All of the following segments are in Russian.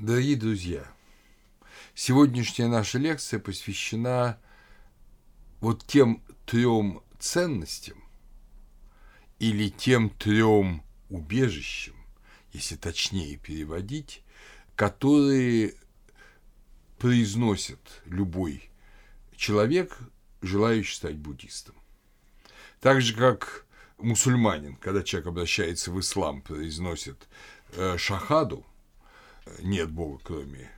Дорогие друзья, сегодняшняя наша лекция посвящена вот тем трем ценностям или тем трем убежищам, если точнее переводить, которые произносит любой человек, желающий стать буддистом. Так же, как мусульманин, когда человек обращается в ислам, произносит шахаду, нет Бога, кроме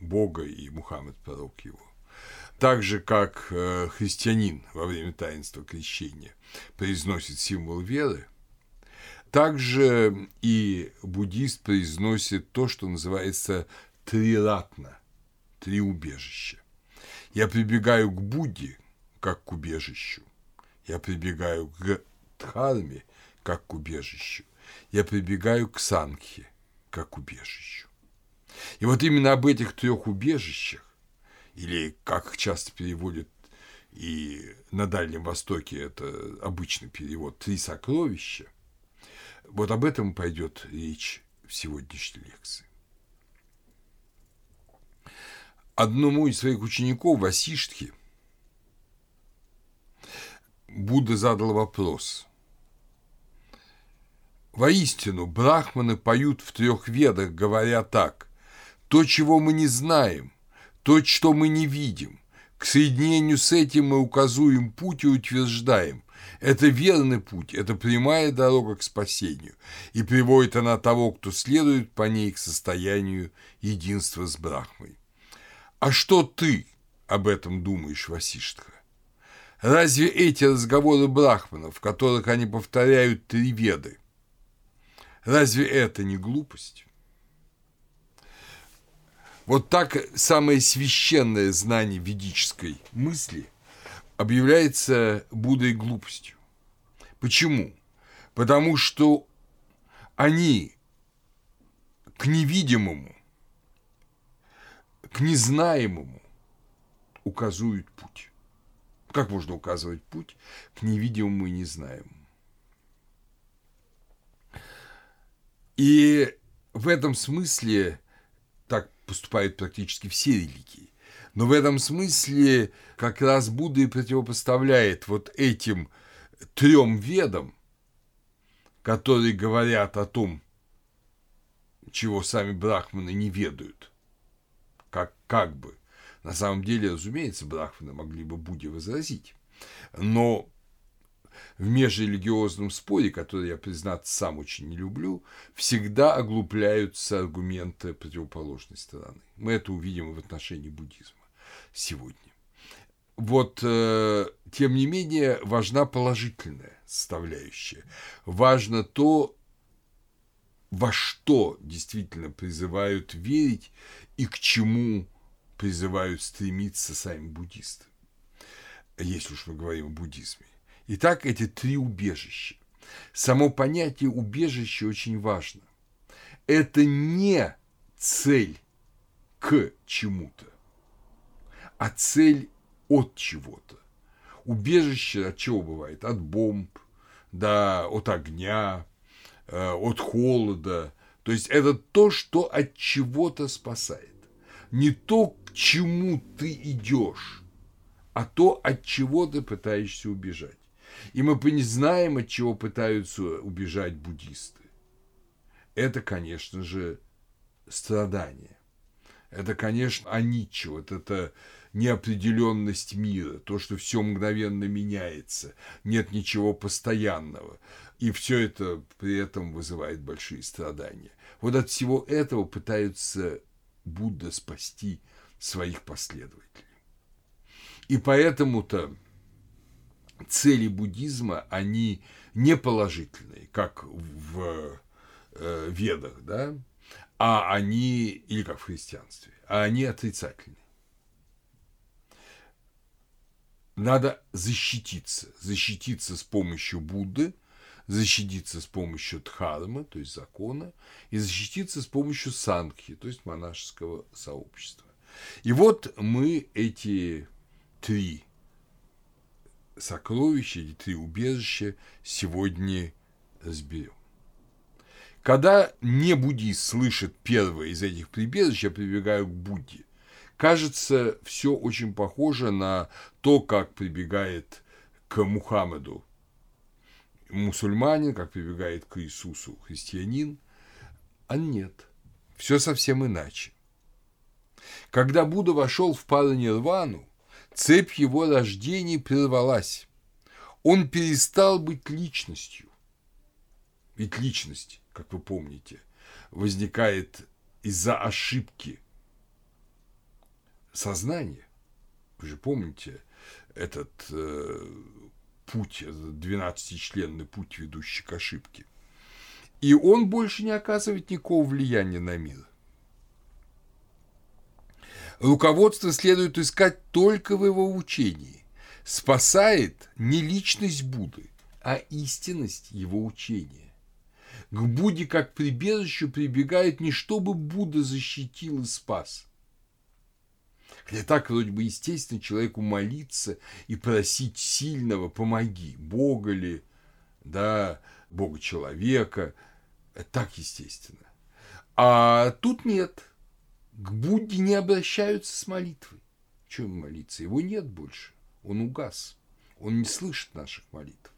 Бога, и Мухаммед – пророк его. Так же, как христианин во время таинства крещения произносит символ веры, также и буддист произносит то, что называется триратна, три убежища. Я прибегаю к Будде, как к убежищу. Я прибегаю к Дхарме, как к убежищу. Я прибегаю к Сангхе, как к убежищу. И вот именно об этих трех убежищах, или, как часто переводят и на Дальнем Востоке, это обычный перевод, три сокровища, вот об этом пойдет речь в сегодняшней лекции. Одному из своих учеников, Васиштхе, Будда задал вопрос. «Воистину, брахманы поют в трех ведах, говоря так: то, чего мы не знаем, то, что мы не видим, к соединению с этим мы указуем путь и утверждаем. Это верный путь, это прямая дорога к спасению, и приводит она того, кто следует по ней, к состоянию единства с Брахмой. А что ты об этом думаешь, Васиштха? Разве эти разговоры брахманов, в которых они повторяют три веды, разве это не глупость?» Вот так самое священное знание ведической мысли объявляется Буддой глупостью. Почему? Потому что они к невидимому, к незнаемому указывают путь. Как можно указывать путь к невидимому и незнаемому? И в этом смысле так поступают практически все религии. Но в этом смысле как раз Будда и противопоставляет вот этим трем ведам, которые говорят о том, чего сами брахманы не ведают. Как бы. На самом деле, разумеется, брахманы могли бы Будде возразить. Но в межрелигиозном споре, который я, признаться, сам очень не люблю, всегда оглупляются аргументы противоположной стороны. Мы это увидим и в отношении буддизма сегодня. Вот, тем не менее, важна положительная составляющая. Важно то, во что действительно призывают верить и к чему призывают стремиться сами буддисты, если уж мы говорим о буддизме. Итак, эти три убежища. Само понятие убежища очень важно. Это не цель к чему-то, а цель от чего-то. Убежище от чего бывает? От бомб, да, от огня, от холода. То есть это то, что от чего-то спасает. Не то, к чему ты идешь, а то, от чего ты пытаешься убежать. И мы знаем, от чего пытаются убежать буддисты. Это, конечно же, страдания. Это, конечно, аничча, вот эта неопределенность мира, то, что все мгновенно меняется, нет ничего постоянного. И все это при этом вызывает большие страдания. Вот от всего этого пытаются Будда спасти своих последователей. И поэтому-то цели буддизма, они не положительные, как в ведах, да, а они, или как в христианстве, а они отрицательные. Надо защититься с помощью Будды, защититься с помощью дхармы, то есть закона, и защититься с помощью сангхи, то есть монашеского сообщества. И вот мы эти три сокровища или три убежища сегодня разберем. Когда не-буддист слышит первое из этих прибежищ, я прибегаю к Будде. Кажется, все очень похоже на то, как прибегает к Мухаммеду мусульманин, как прибегает к Иисусу христианин. А нет, все совсем иначе. Когда Будда вошел в паранирвану, цепь его рождений прервалась. Он перестал быть личностью. Ведь личность, как вы помните, возникает из-за ошибки сознания. Вы же помните этот путь, 12-членный путь, ведущий к ошибке. И он больше не оказывает никакого влияния на мир. Руководство следует искать только в его учении. Спасает не личность Будды, а истинность его учения. К Будде как прибежищу прибегают не чтобы Будда защитил и спас. Хотя так вроде бы естественно человеку молиться и просить сильного «помоги», Бога ли, да, Бога человека. Это так естественно. А тут нет. К Будде не обращаются с молитвой. Чего молиться? Его нет больше. Он угас. Он не слышит наших молитв.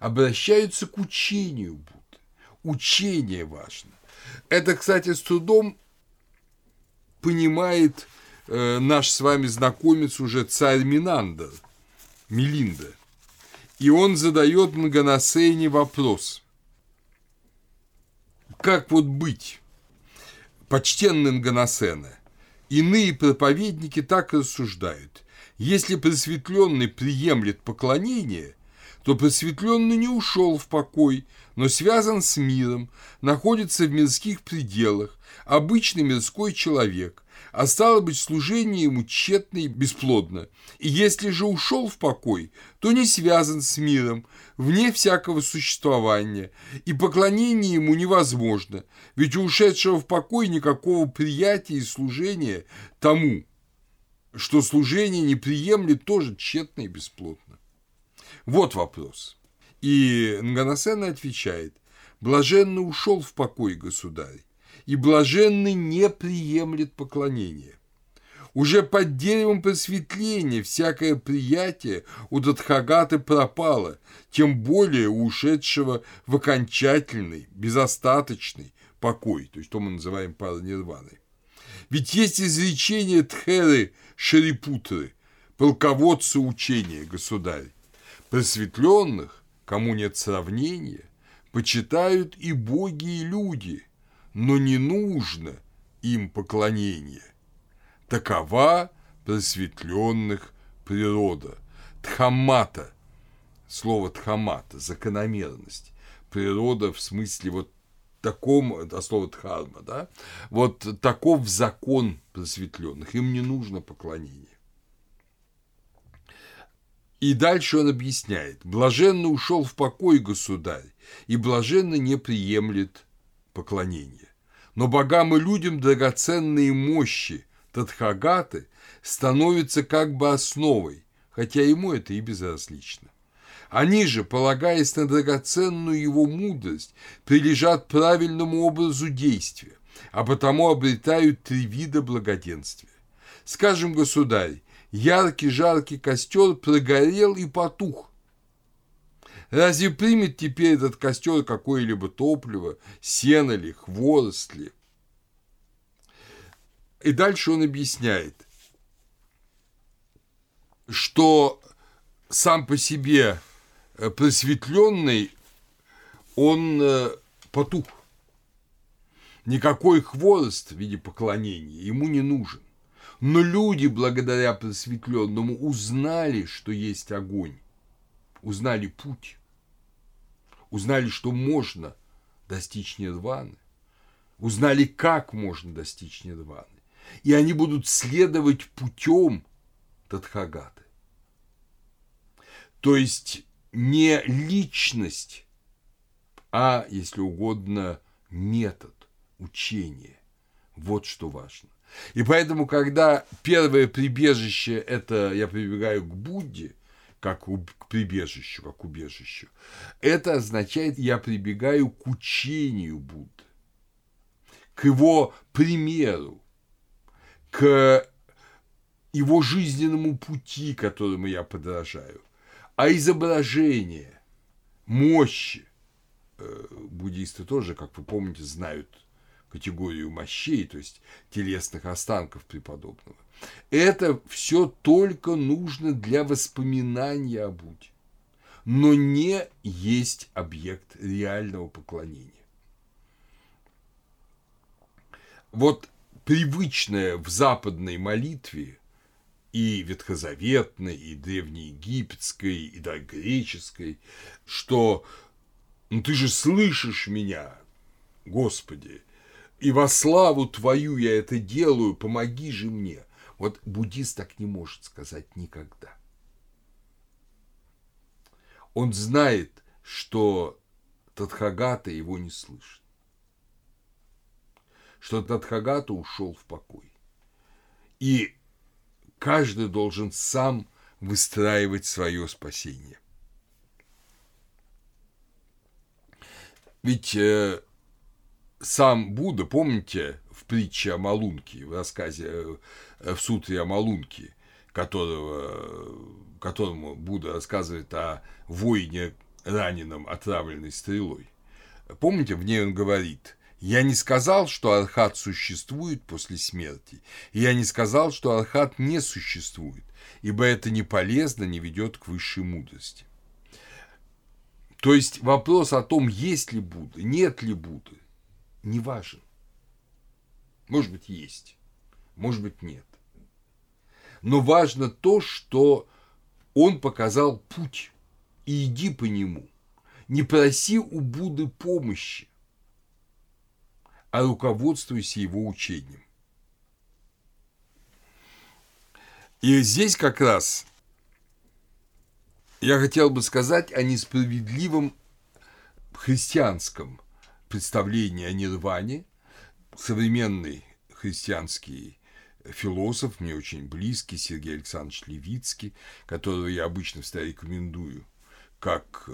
Обращаются к учению Будды. Учение важно. Это, кстати, с трудом понимает наш с вами знакомец уже царь Минанда, Милинда. И он задает Магонасейне вопрос. Как вот быть? Почтенный Наганасена, иные проповедники так рассуждают. Если просветленный приемлет поклонение, то просветленный не ушел в покой, но связан с миром, находится в мирских пределах, обычный мирской человек, а стало быть, служение ему тщетно и бесплодно. И если же ушел в покой, то не связан с миром, вне всякого существования, и поклонение ему невозможно, ведь у ушедшего в покой никакого приятия и служения тому, что служение не приемлет, тоже тщетно и бесплодно. Вот вопрос. И Наганасена отвечает: «Блаженный ушел в покой, государь, и блаженный не приемлет поклонения. Уже под деревом просветления всякое приятие у Татхагаты пропало, тем более у ушедшего в окончательный, безостаточный покой», то есть то мы называем паранирваной. Ведь есть изречение Тхеры Шарипутры, полководца учения, государь: «Просветленных, кому нет сравнения, почитают и боги, и люди, но не нужно им поклонение. Такова просветленных природа». Дхаммата, слово дхаммата, закономерность, природа в смысле вот таком, это слово дхарма, да, вот таков закон просветленных, им не нужно поклонение. И дальше он объясняет: «Блаженный ушел в покой, государь, и блаженный не приемлет поклонение. Но богам и людям драгоценные мощи Татхагаты становятся как бы основой, хотя ему это и безразлично. Они же, полагаясь на драгоценную его мудрость, прилежат правильному образу действия, а потому обретают три вида благоденствия. Скажем, государь, яркий жаркий костер прогорел и потух. Разве примет теперь этот костер какое-либо топливо, сено ли, хворост ли?» И дальше он объясняет, что сам по себе просветленный, он потух. Никакой хворост в виде поклонения ему не нужен. Но люди, благодаря просветленному, узнали, что есть огонь, узнали путь, узнали, что можно достичь нирваны, узнали, как можно достичь нирваны. И они будут следовать путем Татхагаты. То есть не личность, а, если угодно, метод, учение. Вот что важно. И поэтому, когда первое прибежище – это я прибегаю к Будде, как к прибежищу, как к убежищу, это означает, я прибегаю к учению Будды. к его примеру, к его жизненному пути, которому я подражаю, а изображение мощи. Буддисты тоже, как вы помните, знают категорию мощей, то есть телесных останков преподобного. Это все только нужно для воспоминания о Будде, но не есть объект реального поклонения. Вот привычное в западной молитве, и ветхозаветной, и древнеегипетской, и догреческой, что «Ну ты же слышишь меня, Господи, и во славу Твою я это делаю, помоги же мне». Вот буддист так не может сказать никогда. Он знает, что Татхагата его не слышит, что Татхагата ушел в покой. И каждый должен сам выстраивать свое спасение. Ведь сам Будда, помните, в притче о Малунке, в рассказе, в сутре о Малунке, которому Будда рассказывает о воине, раненом отравленной стрелой. Помните, в ней он говорит: «Я не сказал, что Архат существует после смерти, и я не сказал, что Архат не существует, ибо это не полезно, не ведет к высшей мудрости». То есть вопрос о том, есть ли Будда, нет ли Будды, не важен. Может быть, есть, может быть, нет. Но важно то, что он показал путь, и иди по нему. Не проси у Будды помощи, а руководствуйся его учением. И здесь как раз я хотел бы сказать о несправедливом христианском представлении о нирване. Современный христианский философ, мне очень близкий, Сергей Александрович Левицкий, которого я обычно всегда рекомендую как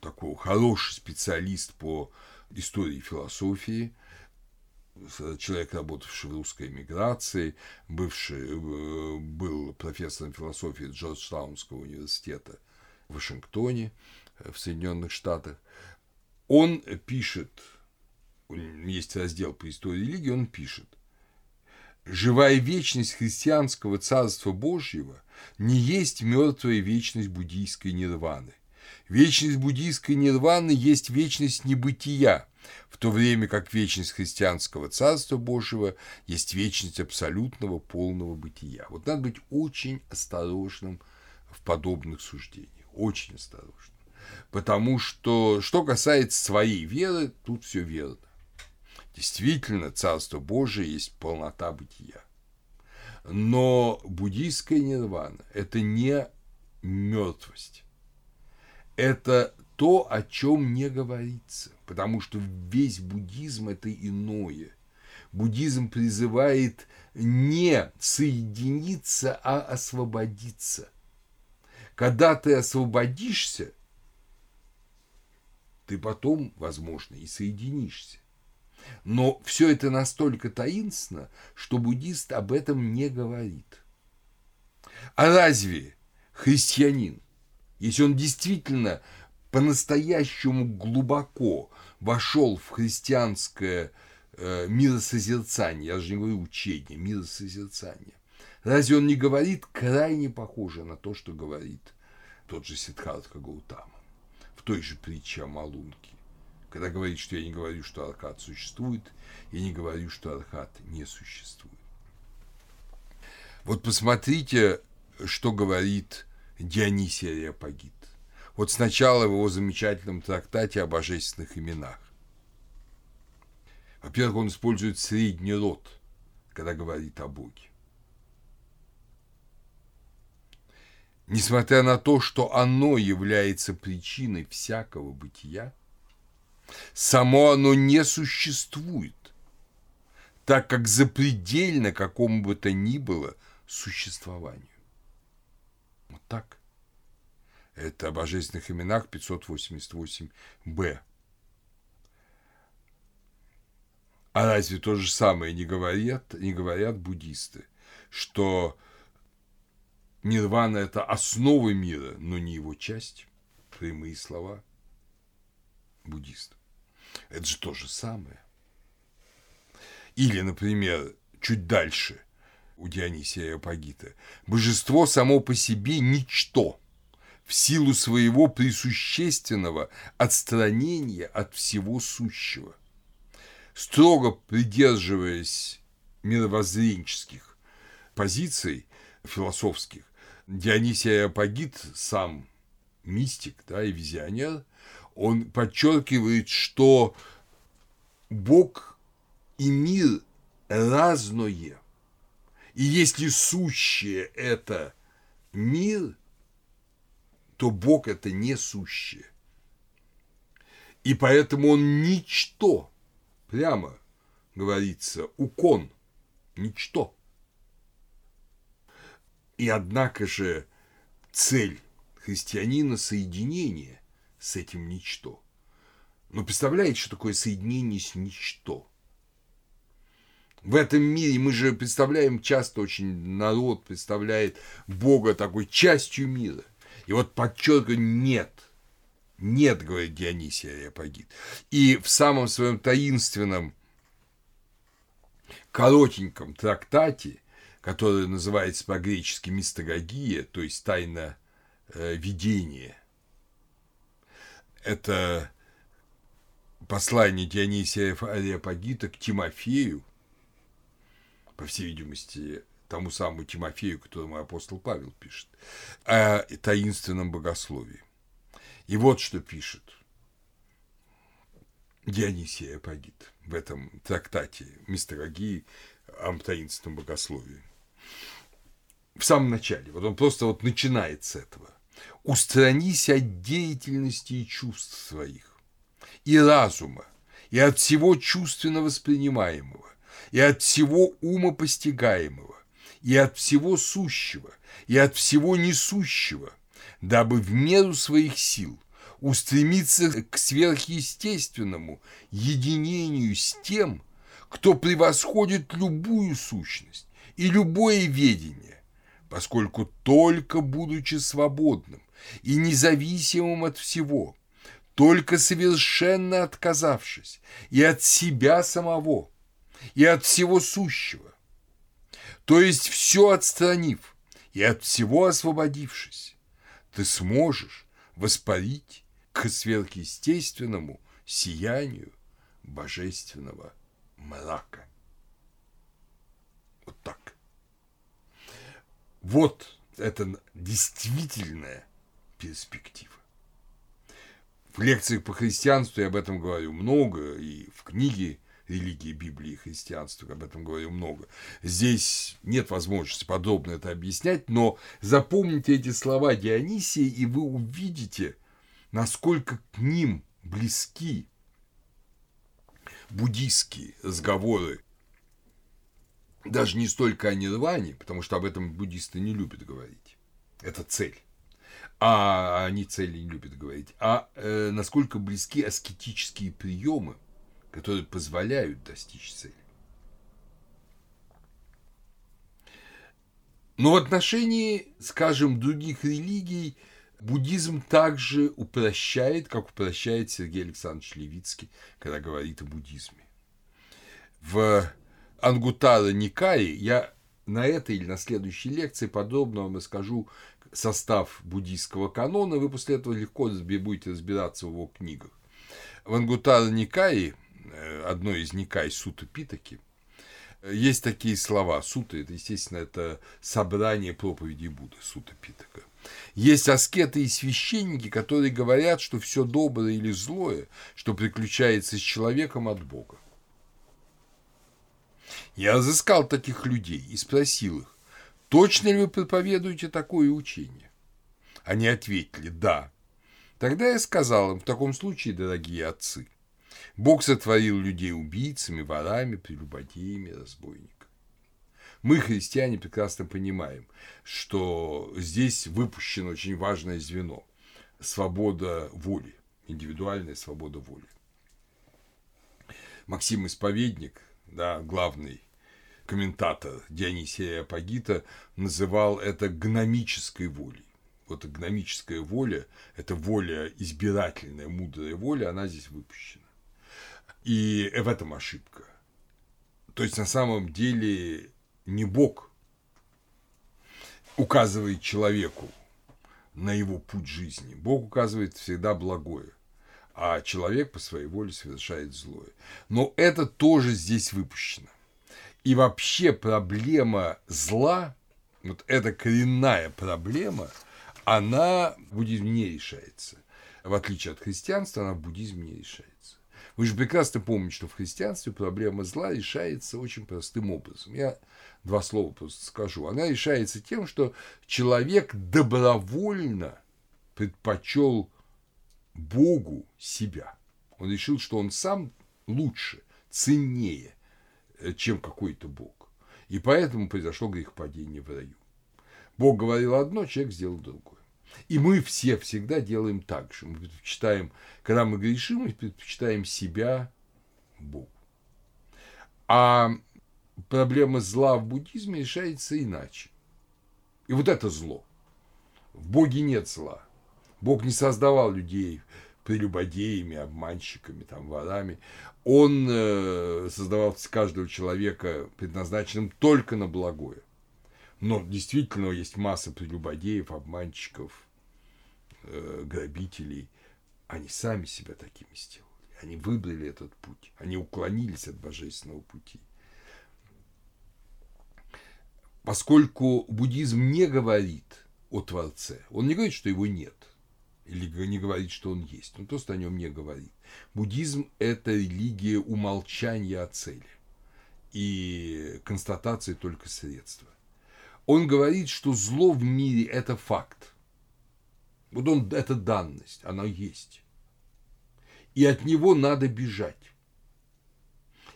такой хороший специалист по истории и философии, человек, работавший в русской эмиграции, был профессором философии Джорджтаунского университета в Вашингтоне, в Соединенных Штатах. Он пишет, есть раздел по истории религии, он пишет: «Живая вечность христианского Царства Божьего не есть мертвая вечность буддийской нирваны. Вечность буддийской нирваны есть вечность небытия, в то время как вечность христианского Царства Божьего есть вечность абсолютного полного бытия». Вот надо быть очень осторожным в подобных суждениях, очень осторожным. Потому что, что касается своей веры, тут все верно. Действительно, Царство Божие есть полнота бытия. Но буддийская нирвана – это не мертвость. Это то, о чем не говорится, потому что весь буддизм – это иное. Буддизм призывает не соединиться, а освободиться. Когда ты освободишься, ты потом, возможно, и соединишься. Но все это настолько таинственно, что буддист об этом не говорит. А разве христианин, если он действительно по-настоящему глубоко вошел в христианское миросозерцание, я же не говорю учение, миросозерцание, разве он не говорит крайне похоже на то, что говорит тот же Сиддхартха Гаутама в той же притче о Малунке, когда говорит, что я не говорю, что Архат существует, я не говорю, что Архат не существует. Вот посмотрите, что говорит Дионисий Ареопагит. Вот сначала в его замечательном трактате о божественных именах. Во-первых, он использует средний род, когда говорит о Боге. Несмотря на то, что оно является причиной всякого бытия, само оно не существует, так как запредельно какому бы то ни было существованию. Вот так. Это о божественных именах 588-б. А разве то же самое не говорят буддисты, что нирвана – это основа мира, но не его часть? Прямые слова буддистов. Это же то же самое. Или, например, чуть дальше у Дионисия Ареопагита. Божество само по себе – ничто, в силу своего присущественного отстранения от всего сущего. Строго придерживаясь мировоззренческих позиций, философских, Дионисий Ареопагит, сам мистик, да, и визионер, он подчеркивает, что Бог и мир разное. И если сущее – это мир, то Бог – это не сущее. И поэтому он ничто. Прямо говорится, укон, ничто. И однако же цель христианина – соединение с этим ничто. Но представляете, что такое соединение с ничто? В этом мире мы же представляем часто, очень народ представляет Бога такой частью мира. И вот подчеркиваю, нет. Нет, говорит Дионисий Ареопагит. И в самом своем таинственном коротеньком трактате, который называется по-гречески «мистагогия», то есть «тайна видения», это послание Дионисия Ареопагита к Тимофею, по всей видимости, тому самому Тимофею, которому апостол Павел пишет, о таинственном богословии. И вот что пишет Дионисий Ареопагит в этом трактате «Мистагогии» о таинственном богословии. В самом начале, вот он просто вот начинает с этого. «Устранись от деятельности и чувств своих, и разума, и от всего чувственно воспринимаемого, и от всего ума постигаемого, и от всего сущего, и от всего несущего, дабы в меру своих сил устремиться к сверхъестественному единению с тем, кто превосходит любую сущность и любое ведение, поскольку только будучи свободным и независимым от всего, только совершенно отказавшись и от себя самого, и от всего сущего, то есть все отстранив и от всего освободившись, ты сможешь воспарить к сверхъестественному сиянию божественного мрака». Вот так. Вот это действительная перспектива. В лекциях по христианству я об этом говорю много, и в книге «Религия, Библия и христианство» об этом говорю много. Здесь нет возможности подробно это объяснять, но запомните эти слова Дионисия, и вы увидите, насколько к ним близки буддийские разговоры. Даже не столько о нирване, потому что об этом буддисты не любят говорить. Это цель. А они цели не любят говорить. А насколько близки аскетические приемы, которые позволяют достичь цели. Но в отношении, скажем, других религий буддизм также упрощает, как упрощает Сергей Александрович Левицкий, когда говорит о буддизме. В Ангутара Никае я на этой или на следующей лекции подробно вам расскажу состав буддийского канона, вы после этого легко будете разбираться в его книгах. В Ангутара Никае, одной из Никай, Суты Питаки, есть такие слова. Суты – это, естественно, это собрание проповедей Будды, Сута Питака. Есть аскеты и священники, которые говорят, что все доброе или злое, что приключается с человеком, от Бога. Я разыскал таких людей и спросил их: точно ли вы проповедуете такое учение? Они ответили: да. Тогда я сказал им: в таком случае, дорогие отцы, Бог сотворил людей убийцами, ворами, прелюбодеями, разбойниками. Мы, христиане, прекрасно понимаем, что здесь выпущено очень важное звено – свобода воли, индивидуальная свобода воли. Максим Исповедник, да, главный комментатор Дионисия Ареопагита, называл это гномической волей. Вот гномическая воля, это воля избирательная, мудрая воля, она здесь выпущена. И в этом ошибка. То есть, на самом деле, не Бог указывает человеку на его путь жизни. Бог указывает всегда благое, а человек по своей воле совершает злое. Но это тоже здесь выпущено. И вообще проблема зла, вот эта коренная проблема, она в буддизме не решается. В отличие от христианства, она в буддизме не решается. Вы же прекрасно помните, что в христианстве проблема зла решается очень простым образом. Я два слова просто скажу. Она решается тем, что человек добровольно предпочел Богу себя. Он решил, что он сам лучше, ценнее, чем какой-то Бог. И поэтому произошло грехопадение в раю. Бог говорил одно, человек сделал другое. И мы все всегда делаем так же. Мы предпочитаем, когда мы грешим, мы предпочитаем себя Богу. А проблема зла в буддизме решается иначе. И вот это зло. В Боге нет зла. Бог не создавал людей прелюбодеями, обманщиками, там, ворами. Он создавал каждого человека предназначенным только на благое. Но действительно есть масса прелюбодеев, обманщиков, грабителей. Они сами себя такими сделали. Они выбрали этот путь. Они уклонились от божественного пути. Поскольку буддизм не говорит о Творце, он не говорит, что его нет. Или не говорит, что он есть. Он просто о нем не говорит. Буддизм – это религия умолчания о цели и констатации только средства. Он говорит, что зло в мире – это факт. Вот он – это данность, оно есть. И от него надо бежать.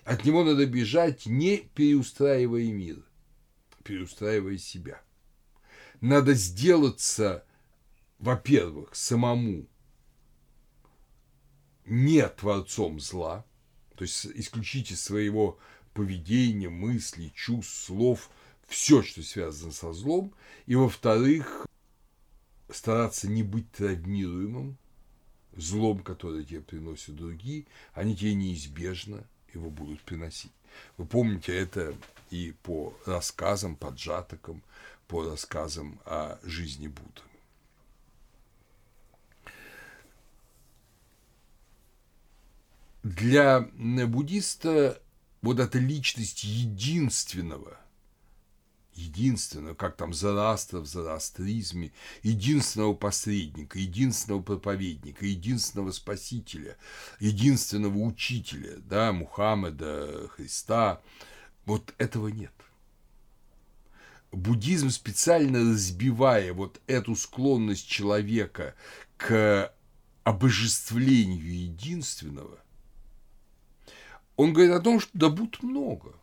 От него надо бежать, не переустраивая мир, переустраивая себя. Надо сделаться, во-первых, самому не творцом зла, то есть исключить из своего поведения, мыслей, чувств, слов все, что связано со злом, и, во-вторых, стараться не быть травмируемым злом, которое тебе приносят другие, они тебе неизбежно его будут приносить. Вы помните это и по рассказам, по джатакам, по рассказам о жизни Будды. Для буддиста вот эта личность единственного, как там Заратустра в зараустризме, единственного посредника, единственного проповедника, единственного спасителя, единственного учителя, да, Мухаммеда, Христа, вот этого нет. Буддизм, специально разбивая вот эту склонность человека к обожествлению единственного, он говорит о том, что да Будд много.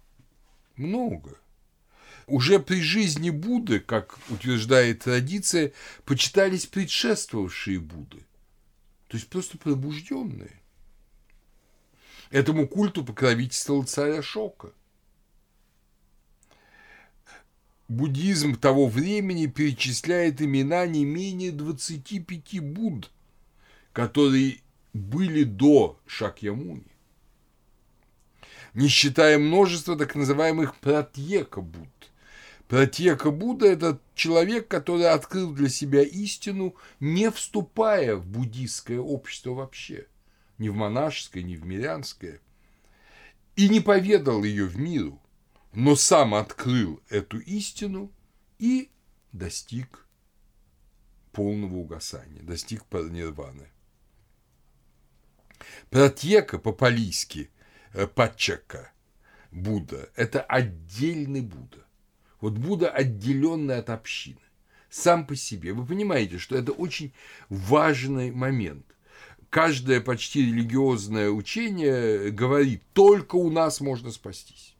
Уже при жизни Будды, как утверждает традиция, почитались предшествовавшие Будды, то есть просто пробужденные. Этому культу покровительствовал царь Ашока. Буддизм того времени перечисляет имена не менее 25 Будд, которые были до Шакьямуни, не считая множества так называемых протьека Будд. Протьека Будда – это человек, который открыл для себя истину, не вступая в буддийское общество вообще, ни в монашеское, ни в мирянское, и не поведал ее в миру, но сам открыл эту истину и достиг полного угасания, достиг парнирваны. Протьека по-палийски Пачака Будда – это отдельный Будда. Вот Будда, отделенный от общины, сам по себе. Вы понимаете, что это очень важный момент. Каждое почти религиозное учение говорит, только у нас можно спастись.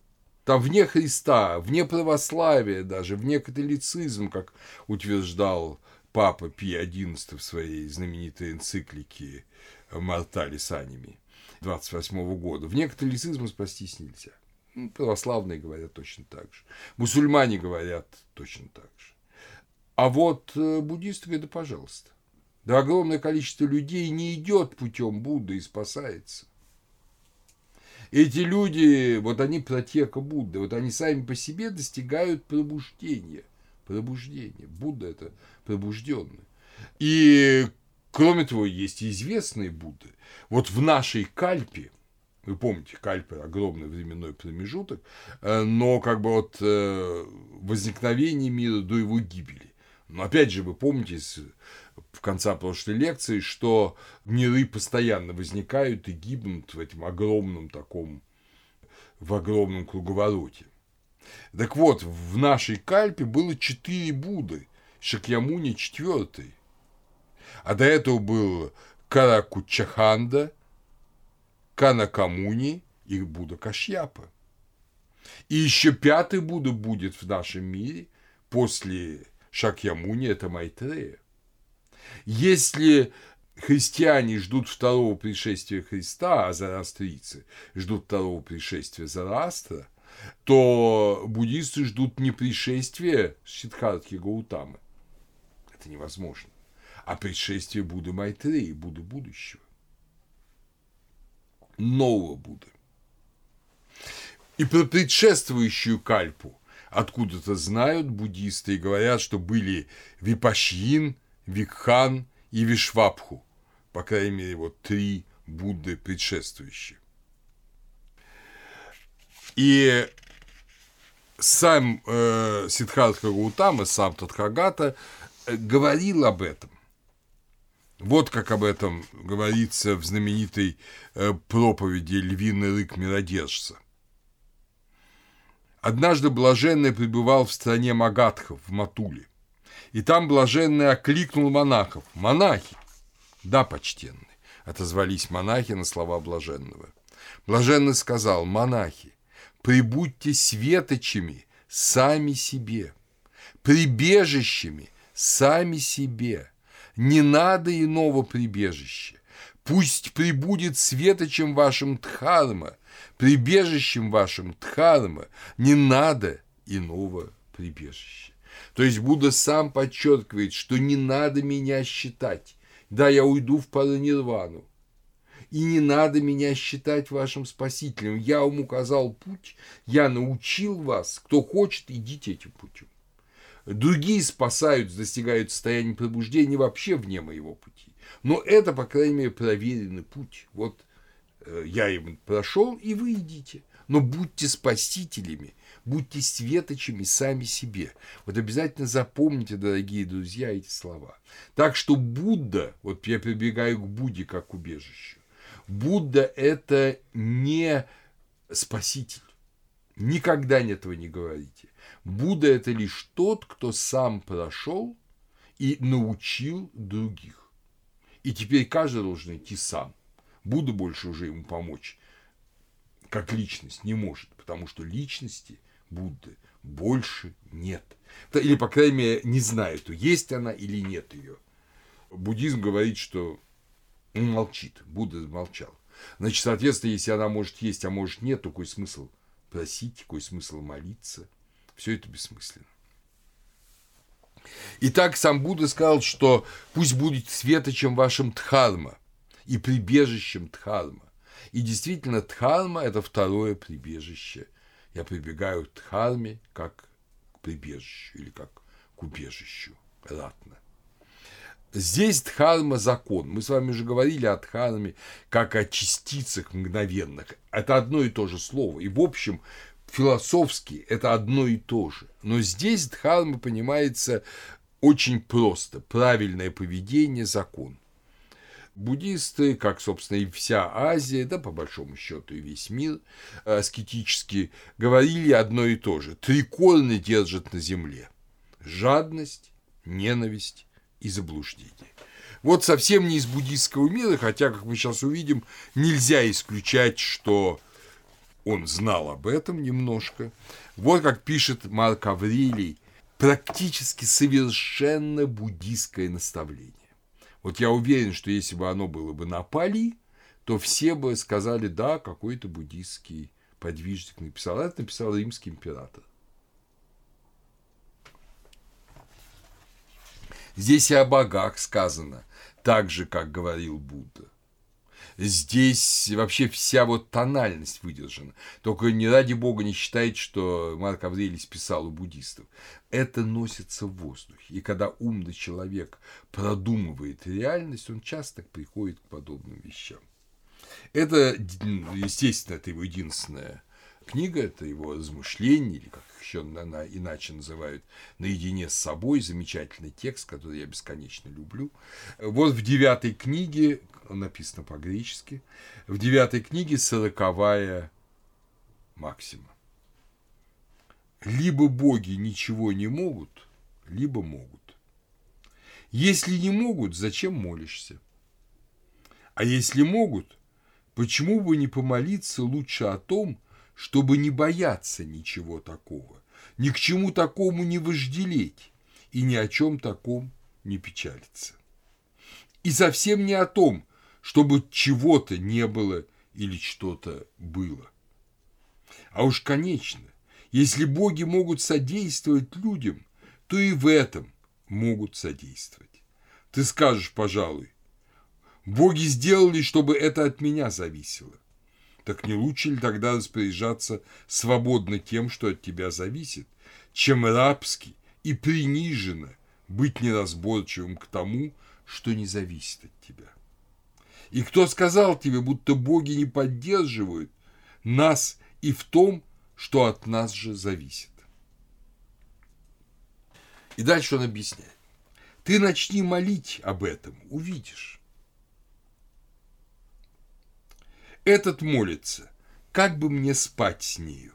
Там вне Христа, вне православия даже, вне католицизма, как утверждал Папа Пий XI в своей знаменитой энциклике «Морталис Аними» 1928 года. Вне католицизма спастись нельзя. Ну, православные говорят точно так же. Мусульмане говорят точно так же. А вот буддисты говорят, да пожалуйста. Да огромное количество людей не идет путем Будды и спасается. Эти люди, вот они протека Будды, вот они сами по себе достигают пробуждения. Пробуждение. Будда – это пробужденный. И, кроме того, есть и известные Будды. Вот в нашей Кальпе, вы помните, Кальпа – огромный временной промежуток, но как бы от возникновения мира до его гибели. Но опять же, вы помните из конца прошлой лекции, что миры постоянно возникают и гибнут в этом огромном таком, в огромном круговороте. Так вот, в нашей Кальпе было 4 Будды, Шакьямуни 4-й. А до этого был Каракучаханда, Канакамуни и Будда Кашьяпа. И еще 5-й Будда будет в нашем мире после Шакьямуни – это Майтрея. Если христиане ждут второго пришествия Христа, а зарастрийцы ждут второго пришествия Заратустра, то буддисты ждут не пришествия Сиддхартхи Гаутамы, это невозможно, а пришествие Будды Майтреи, Будды будущего, нового Будды. И про предшествующую Кальпу откуда-то знают буддисты и говорят, что были Випашьин, Викхан и Вишвабху, по крайней мере, вот 3 Будды предшествующие. И сам Сиддхартха Гаутама, сам Татхагата говорил об этом. Вот как об этом говорится в знаменитой проповеди «Львиный рык миродержца». «Однажды блаженный пребывал в стране Магадхов, в Матуле, и там блаженный окликнул монахов. Монахи! Да, почтенные!» – отозвались монахи на слова блаженного. Блаженный сказал: «Монахи, прибудьте светочами сами себе, прибежищами сами себе, не надо иного прибежища. Пусть прибудет светочем вашим Дхарма, прибежищем вашим Дхарма, не надо иного прибежища». То есть Будда сам подчеркивает, что не надо меня считать. Да, я уйду в паранирвану. И не надо меня считать вашим спасителем. Я вам указал путь, я научил вас. Кто хочет, идите этим путем. Другие спасают, достигают состояния пробуждения вообще вне моего пути. Но это, по крайней мере, проверенный путь. Вот я им прошел, и вы идите. Но будьте спасителями, будьте светочами сами себе. Вот обязательно запомните, дорогие друзья, эти слова. Так что Будда, вот я прибегаю к Будде как к убежищу. Будда – это не спаситель. Никогда этого не говорите. Будда – это лишь тот, кто сам прошел и научил других. И теперь каждый должен идти сам. Будда больше уже ему помочь как личность не может, потому что личности Будды больше нет. Или, по крайней мере, не знает, есть она или нет ее. Буддизм говорит, что он молчит, Будда молчал. Значит, соответственно, если она может есть, а может нет, то какой смысл просить, какой смысл молиться? Все это бессмысленно. Итак, сам Будда сказал, что пусть будет светочем вашим Дхарма и прибежищем Дхарма. И действительно, Дхарма – это второе прибежище. Я прибегаю к Дхарме как к прибежищу или как к убежищу ратно. Здесь Дхарма – закон. Мы с вами уже говорили о Дхарме как о частицах мгновенных. Это одно и то же слово. И, в общем, философски это одно и то же. Но здесь Дхарма понимается очень просто. Правильное поведение – закон. Буддисты, как, собственно, и вся Азия, да, по большому счету, и весь мир аскетически, говорили одно и то же. 3 корня держат на земле – жадность, ненависть и заблуждение. Вот совсем не из буддистского мира, хотя, как мы сейчас увидим, нельзя исключать, что он знал об этом немножко. Вот как пишет Марк Аврелий, практически совершенно буддистское наставление. Вот я уверен, что если бы оно было бы на Пали, то все бы сказали, да, какой-то буддистский подвижник написал. А это написал римский император. Здесь и о богах сказано, так же, как говорил Будда. Здесь вообще вся вот тональность выдержана. Только не ради бога не считайте, что Марк Аврелий списал у буддистов. Это носится в воздухе. И когда умный человек продумывает реальность, он часто приходит к подобным вещам. Это, естественно, это его единственная книга, это его размышления, или как их еще иначе называют, «Наедине с собой», замечательный текст, который я бесконечно люблю. Вот в 9 книге, написано по-гречески, в 9 книге 40-я максима. Либо боги ничего не могут, либо могут. Если не могут, зачем молишься? А если могут, почему бы не помолиться лучше о том, чтобы не бояться ничего такого, ни к чему такому не вожделеть и ни о чем таком не печалиться. И совсем не о том, чтобы чего-то не было или что-то было. А уж конечно, если боги могут содействовать людям, то и в этом могут содействовать. Ты скажешь, пожалуй, боги сделали, чтобы это от меня зависело. Так не лучше ли тогда распоряжаться свободно тем, что от тебя зависит, чем рабски и приниженно быть неразборчивым к тому, что не зависит от тебя? И кто сказал тебе, будто боги не поддерживают нас и в том, что от нас же зависит? И дальше он объясняет. Ты начни молить об этом, увидишь. Этот молится, как бы мне спать с нею,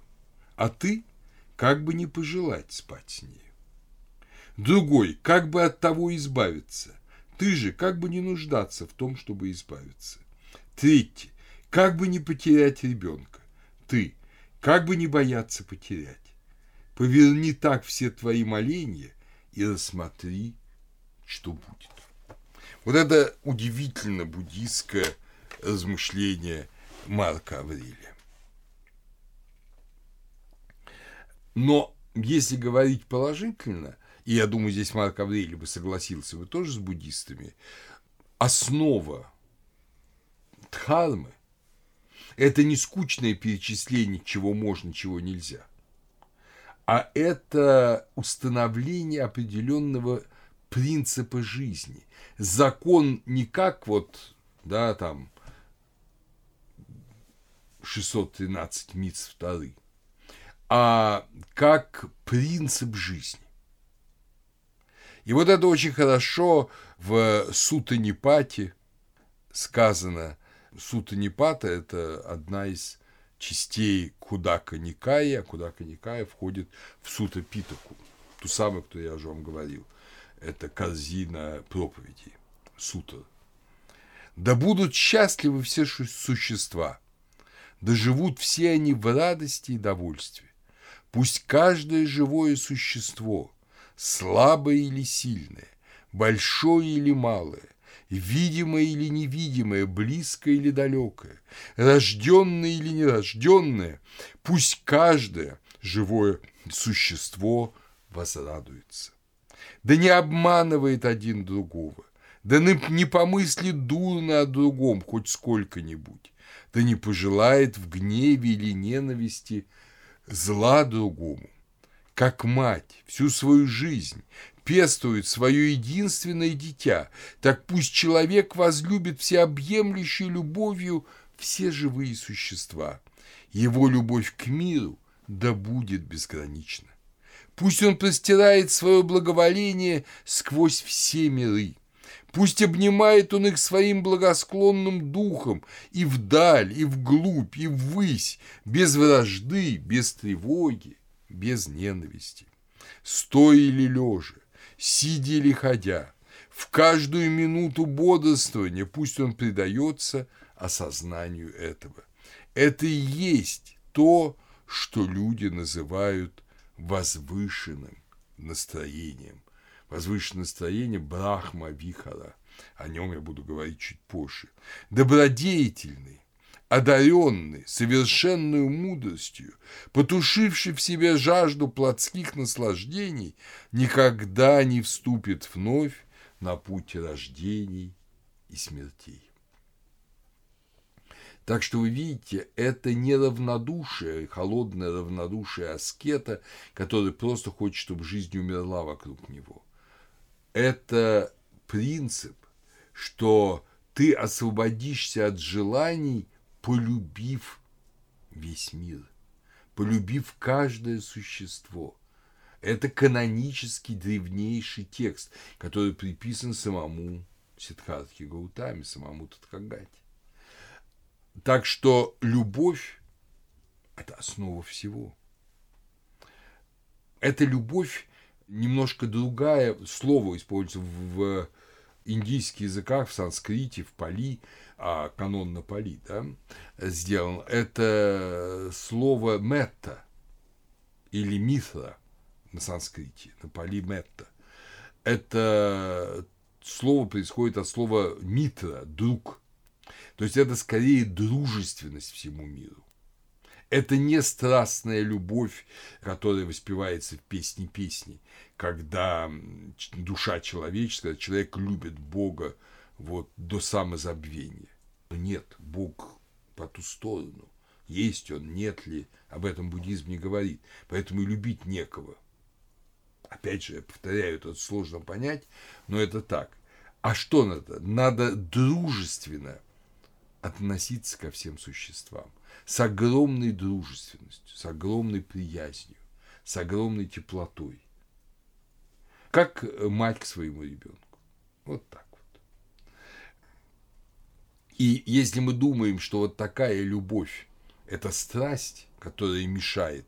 а ты, как бы не пожелать спать с нею. Другой, как бы от того избавиться, ты же, как бы не нуждаться в том, чтобы избавиться. Третий, как бы не потерять ребенка, ты, как бы не бояться потерять. Поверни так все твои моления и рассмотри, что будет. Вот это удивительно буддийское размышление Марка Аврелия. Но если говорить положительно, и я думаю, здесь Марк Аврелий бы согласился бы тоже с буддистами, основа дхармы – это не скучное перечисление, чего можно, чего нельзя, а это установление определенного принципа жизни. Закон не как вот, да, там, 613 митц вторых, а как принцип жизни. И вот это очень хорошо в Сутта-Нипате сказано. Сутта-Нипата – это одна из частей Кудака-Никая. Кудака-Никая входит в Сутта-Питаку, ту самую, кто я уже вам говорил. Это корзина проповедей, сутта. «Да будут счастливы все существа, да живут все они в радости и довольстве. Пусть каждое живое существо, слабое или сильное, большое или малое, видимое или невидимое, близкое или далекое, рожденное или нерожденное, пусть каждое живое существо возрадуется. Да не обманывает один другого, да не помыслит дурно о другом хоть сколько-нибудь, да не пожелает в гневе или ненависти зла другому. Как мать всю свою жизнь пестует свое единственное дитя, так пусть человек возлюбит всеобъемлющей любовью все живые существа. Его любовь к миру да будет безгранична. Пусть он простирает свое благоволение сквозь все миры. Пусть обнимает он их своим благосклонным духом и вдаль, и вглубь, и ввысь, без вражды, без тревоги, без ненависти. Стоя или лежа, сидя или ходя, в каждую минуту бодрствования пусть он предается осознанию этого. Это и есть то, что люди называют возвышенным настроением. Возвышенное настроение Брахма-вихара. О нем я буду говорить чуть позже. Добродетельный, одаренный совершенную мудростью, потушивший в себе жажду плотских наслаждений, никогда не вступит вновь на путь рождений и смертей. Так что вы видите, это не равнодушие, холодное равнодушие аскета, который просто хочет, чтобы жизнь умерла вокруг него. Это принцип, что ты освободишься от желаний, полюбив весь мир, полюбив каждое существо. Это канонический древнейший текст, который приписан самому Сиддхартхе Гаутаме, самому Татхагате. Так что любовь – это основа всего. Эта любовь немножко другая, слово используется в индийских языках, в санскрите, в пали, а канон на пали, да, сделан. Это слово метта или митра на санскрите, на пали метта. Это слово происходит от слова митра – друг. То есть это скорее дружественность всему миру. Это не страстная любовь, которая воспевается в песне песней, когда душа человеческая, человек любит Бога вот, до самозабвения. Но нет, Бог по ту сторону. Есть он, нет ли, об этом буддизм не говорит. Поэтому и любить некого. Опять же, я повторяю, это сложно понять, но это так. А что надо? Надо дружественно относиться ко всем существам с огромной дружественностью, с огромной приязнью, с огромной теплотой, как мать к своему ребенку. Вот так вот. И если мы думаем, что вот такая любовь – это страсть, которая мешает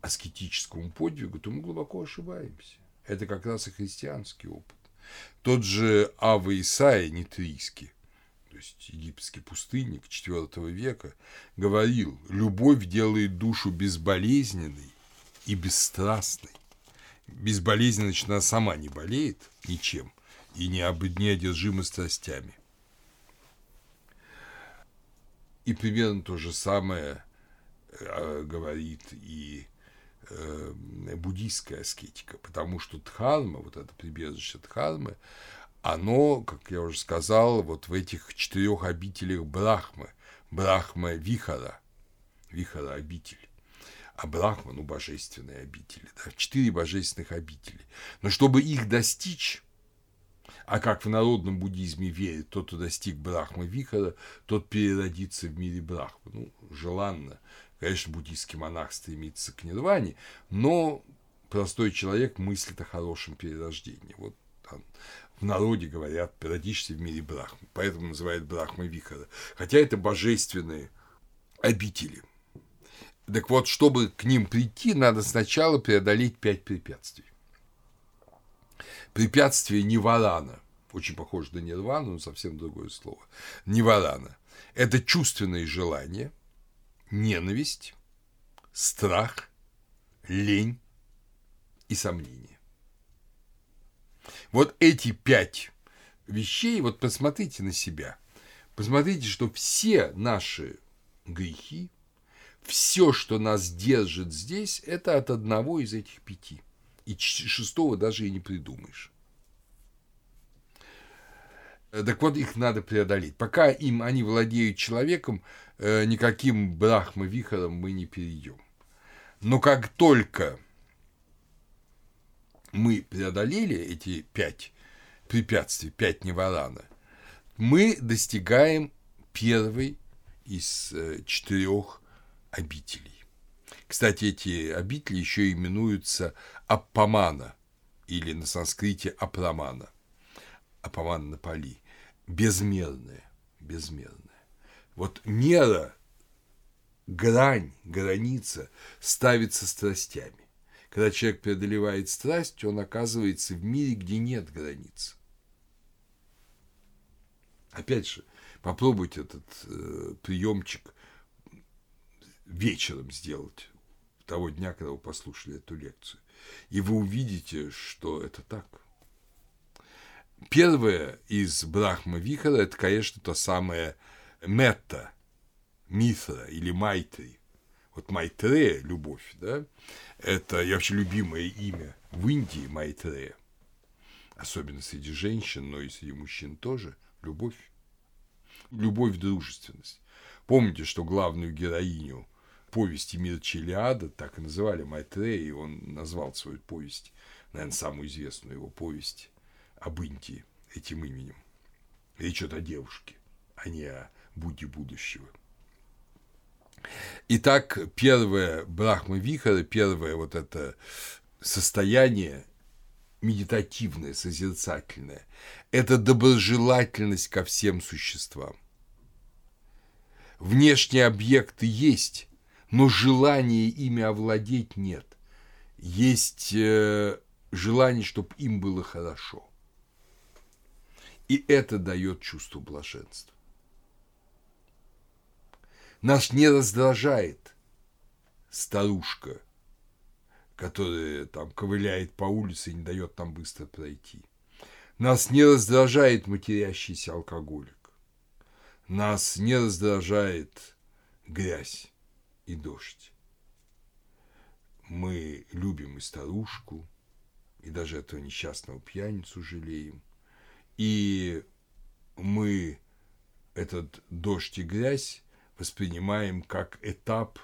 аскетическому подвигу, то мы глубоко ошибаемся. Это как раз и христианский опыт. Тот же Ава Исаия Нитрийский, то есть египетский пустынник IV века, говорил: «Любовь делает душу безболезненной и бесстрастной». Безболезненность, она сама не болеет ничем и не одержима страстями. И примерно то же самое говорит и буддийская аскетика, потому что дхарма, вот это прибежище дхармы, оно, как я уже сказал, вот в этих 4 обителях Брахмы. Брахма – Вихара, Вихара – обитель, а Брахма – ну, божественные обители, да, 4 божественных обители. Но чтобы их достичь, а как в народном буддизме верят, тот, кто достиг Брахмы Вихара, тот переродится в мире Брахмы, ну, желанно. Конечно, буддийский монах стремится к нирване, но простой человек мыслит о хорошем перерождении. Вот там в народе говорят: «Переродишься в мире Брахмы», поэтому называют Брахмой Вихара. Хотя это божественные обители. Так вот, чтобы к ним прийти, надо сначала преодолеть 5 препятствий. Препятствие ниварана, очень похоже на нирвану, но совсем другое слово. Ниварана – это чувственные желания, ненависть, страх, лень и сомнение. Вот эти 5 вещей, вот посмотрите на себя, посмотрите, что все наши грехи, все, что нас держит здесь, это от одного из этих 5. И 6 даже и не придумаешь. Так вот, их надо преодолеть. Пока им они владеют человеком, никаким брахма-вихаром мы не перейдем. Но как только мы преодолели эти 5 препятствий, 5 ниварана, мы достигаем первой из 4 обителей. Кстати, эти обители еще именуются аппамана, или на санскрите апрамана, аппамана на пали. Безмерное, безмерное. Вот мера, грань, граница ставится страстями. Когда человек преодолевает страсть, он оказывается в мире, где нет границ. Опять же, попробуйте этот приемчик вечером сделать, того дня, когда вы послушали эту лекцию. И вы увидите, что это так. Первое из Брахма-Вихара – это, конечно, то самое метта, Митра или Майтри. Вот Майтрея, любовь, да, это я вообще любимое имя в Индии, Майтрея. Особенно среди женщин, но и среди мужчин тоже. Любовь. Любовь, дружественность. Помните, что главную героиню повести Мирча Илиада так и называли Майтрея, и он назвал свою повесть, наверное, самую известную его повесть об Индии этим именем. Речь идет о девушке, а не о Будде будущего. Итак, первое брахма-вихара, первое вот это состояние медитативное, созерцательное, это доброжелательность ко всем существам. Внешние объекты есть, но желания ими овладеть нет. Есть желание, чтобы им было хорошо. И это дает чувство блаженства. Нас не раздражает старушка, которая там ковыляет по улице и не дает нам быстро пройти. Нас не раздражает матерящийся алкоголик. Нас не раздражает грязь и дождь. Мы любим и старушку, и даже этого несчастного пьяницу жалеем. И мы этот дождь и грязь воспринимаем как этап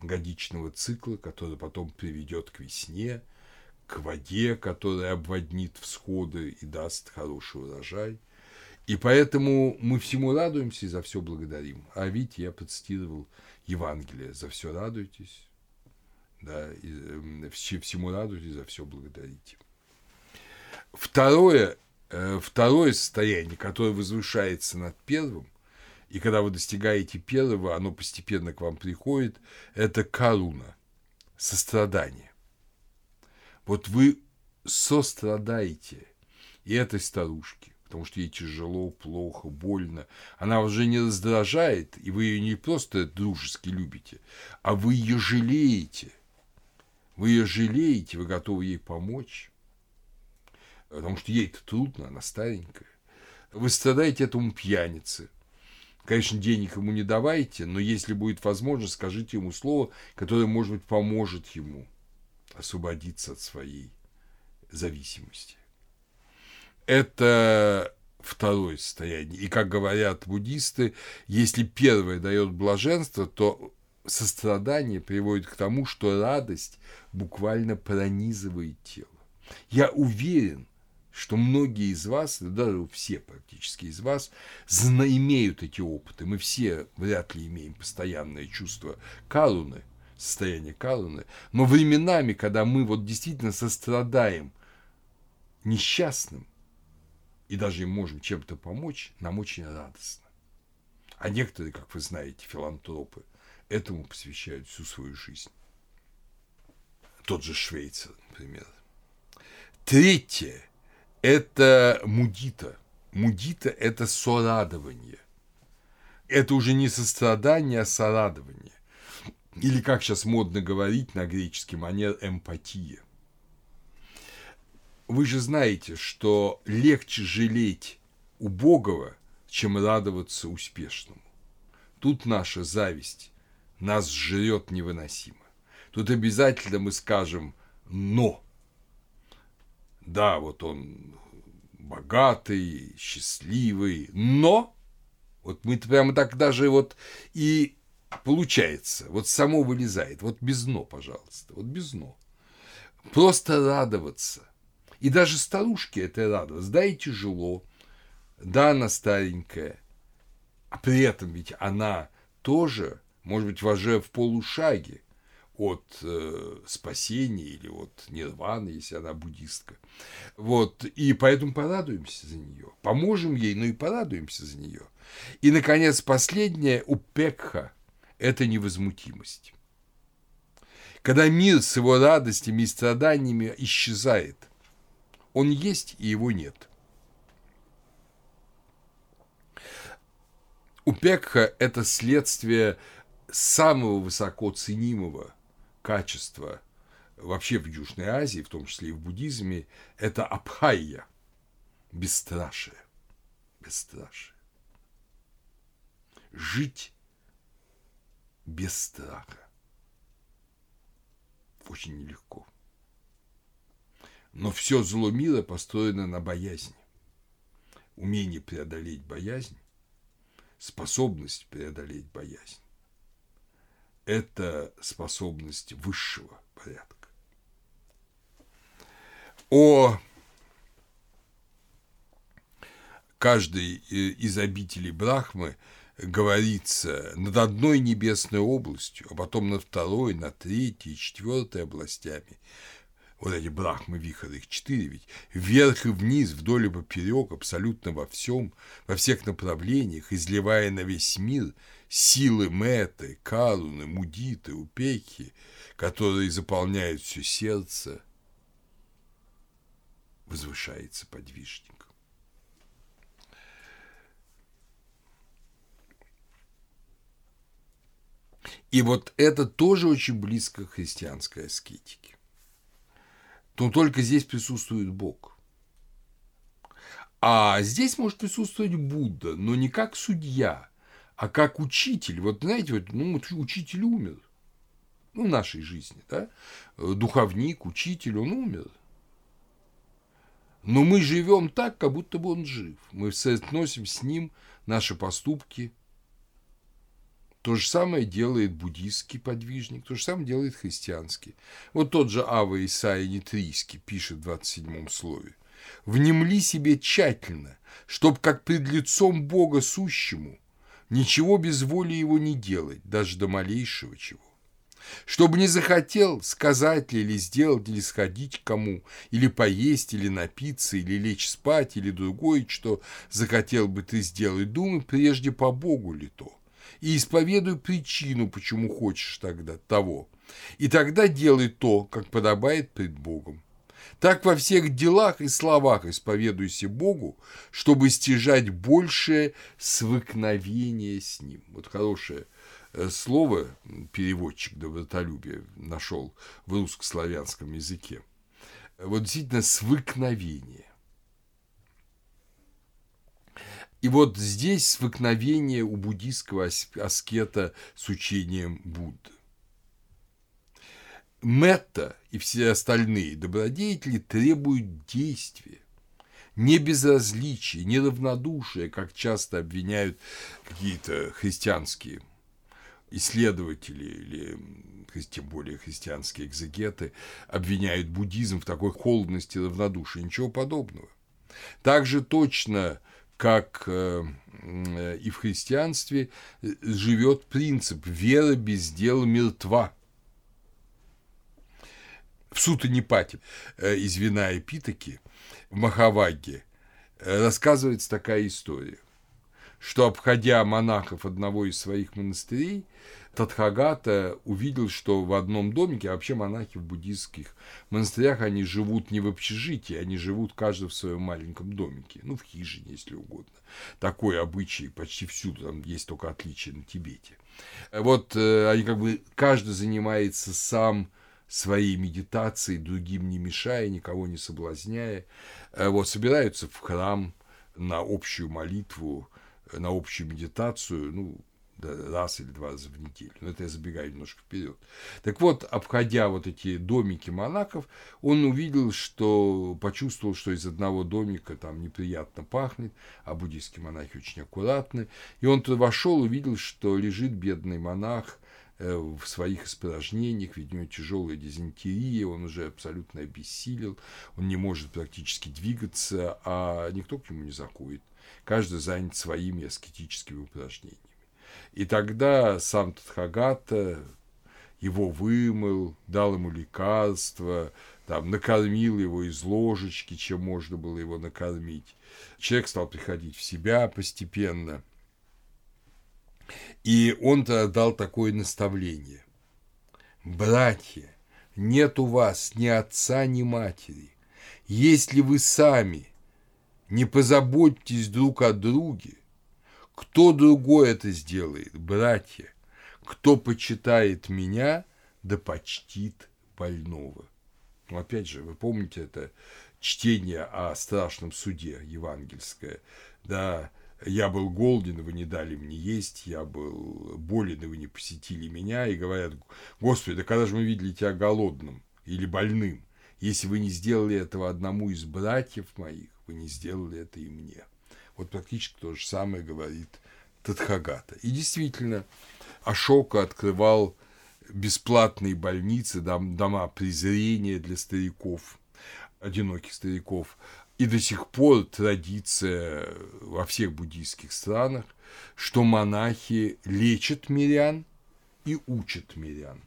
годичного цикла, который потом приведет к весне, к воде, которая обводнит всходы и даст хороший урожай. И поэтому мы всему радуемся и за все благодарим. А ведь я процитировал Евангелие: за все радуйтесь, да, всему радуйтесь, за все благодарите. Второе состояние, которое возвышается над первым, и когда вы достигаете первого, оно постепенно к вам приходит, это каруна, сострадание. Вот вы сострадаете и этой старушке, потому что ей тяжело, плохо, больно. Она уже не раздражает, и вы ее не просто дружески любите, а вы ее жалеете. Вы ее жалеете, вы готовы ей помочь, потому что ей-то трудно, она старенькая. Вы страдаете этому пьянице. Конечно, денег ему не давайте, но если будет возможность, скажите ему слово, которое, может быть, поможет ему освободиться от своей зависимости. Это второе состояние. И, как говорят буддисты, если первое дает блаженство, то сострадание приводит к тому, что радость буквально пронизывает тело. Я уверен, что многие из вас, даже все практически из вас, имеют эти опыты. Мы все вряд ли имеем постоянное чувство каруны, состояние каруны, но временами, когда мы вот действительно сострадаем несчастным и даже им можем чем-то помочь, нам очень радостно. А некоторые, как вы знаете, филантропы, этому посвящают всю свою жизнь. Тот же Швейцар, например. Третье – это мудита. Мудита – это сорадование. Это уже не сострадание, а сорадование. Или, как сейчас модно говорить на греческий манер, эмпатия. Вы же знаете, что легче жалеть убогого, чем радоваться успешному. Тут наша зависть нас жрет невыносимо. Тут обязательно мы скажем «но». Да, вот он богатый, счастливый, но вот мы прямо так даже вот и получается, вот само вылезает, вот без «но», пожалуйста, вот без «но». Просто радоваться. И даже старушке это радоваться. Да, и тяжело, да, она старенькая, а при этом ведь она тоже, может быть, уже в полушаге от спасения или от нирваны, если она буддистка. Вот. И поэтому порадуемся за нее. Поможем ей, но и порадуемся за нее. И, наконец, последнее, упекха – это невозмутимость. Когда мир с его радостями и страданиями исчезает, он есть и его нет. Упекха – это следствие самого высоко ценимого качество вообще в Южной Азии, в том числе и в буддизме, это абхайя, бесстрашие. Жить без страха. Очень нелегко. Но все зло мира построено на боязни. Умение преодолеть боязнь, способность преодолеть боязнь – это способность высшего порядка. Каждый из обителей Брахмы говорится над одной небесной областью, а потом над второй, над третьей, четвертой областями. Вот эти Брахмы, Вихары, их 4 ведь. Вверх и вниз, вдоль и поперек, абсолютно во всем, во всех направлениях, изливая на весь мир силы Мэты, Каруны, Мудиты, Упеки, которые заполняют все сердце, возвышается подвижник. И вот это тоже очень близко к христианской аскетике. Но только здесь присутствует Бог. А здесь может присутствовать Будда, но не как судья, а как учитель. Вот знаете, учитель умер. В нашей жизни, да? Духовник, учитель, он умер. Но мы живем так, как будто бы он жив. Мы соотносим с ним наши поступки. То же самое делает буддийский подвижник, то же самое делает христианский. Вот тот же Ава Исаия Нитрийский пишет в 27 слове. «Внемли себе тщательно, чтоб, как пред лицом Бога сущему, ничего без воли его не делать, даже до малейшего чего. Чтобы не захотел сказать ли, или сделать, или сходить к кому, или поесть, или напиться, или лечь спать, или другое, что захотел бы ты сделать, думай прежде по Богу ли то. И исповедуй причину, почему хочешь тогда того, и тогда делай то, как подобает пред Богом. Так во всех делах и словах исповедуйся Богу, чтобы стяжать большее свыкновение с Ним». Вот хорошее слово переводчик добротолюбия нашел в русско-славянском языке. Вот действительно свыкновение. И вот здесь свыкновение у буддийского аскета с учением Будды. Мэтта и все остальные добродетели требуют действия, не безразличия, не равнодушия, как часто обвиняют какие-то христианские исследователи или тем более христианские экзегеты, обвиняют буддизм в такой холодности и равнодушии. Ничего подобного. Также точно... как и в христианстве, живет принцип «вера без дела мертва». В Сутта-Нипате из «Вина и Питаки» в Махавагге рассказывается такая история, что, обходя монахов одного из своих монастырей, Татхагата увидел, что в одном домике, а вообще монахи в буддийских монастырях, они живут не в общежитии, они живут каждый в своем маленьком домике, в хижине, если угодно. Такой обычай почти всюду, там есть только отличие на Тибете. Вот они каждый занимается сам своей медитацией, другим не мешая, никого не соблазняя. Собираются в храм на общую молитву, на общую медитацию, раз или два раза в неделю. Но это я забегаю немножко вперед. Так вот, обходя вот эти домики монахов, он почувствовал, что из одного домика там неприятно пахнет, а буддийские монахи очень аккуратны. И он туда вошел, увидел, что лежит бедный монах в своих испражнениях, ведь у него тяжелая дизентерия, он уже абсолютно обессилел, он не может практически двигаться, а никто к нему не заходит. Каждый занят своими аскетическими упражнениями. И тогда сам Татхагата его вымыл, дал ему лекарства, накормил его из ложечки, чем можно было его накормить. Человек стал приходить в себя постепенно. И он-то дал такое наставление. «Братья, нет у вас ни отца, ни матери. Если вы сами не позаботьтесь друг о друге, кто другой это сделает, братья? Кто почитает меня, да почтит больного». Опять же, вы помните это чтение о страшном суде евангельское, да, Я был голоден, и вы не дали мне есть, я был болен, и вы не посетили меня. И говорят: Господи, да когда же мы видели тебя голодным или больным? Если вы не сделали этого одному из братьев моих, вы не сделали это и мне. Вот практически то же самое говорит Татхагата. И действительно, Ашока открывал бесплатные больницы, дома презрения для стариков, одиноких стариков. И до сих пор традиция во всех буддийских странах, что монахи лечат мирян и учат мирян.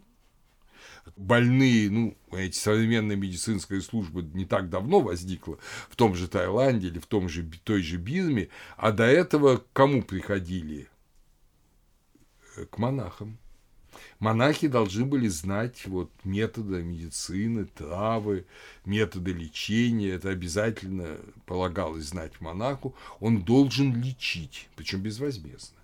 Больные, эти современная медицинская служба не так давно возникла в том же Таиланде или в той же Бирме, а до этого к кому приходили? К монахам. Монахи должны были знать методы медицины, травы, методы лечения. Это обязательно полагалось знать монаху. Он должен лечить, причем безвозмездно,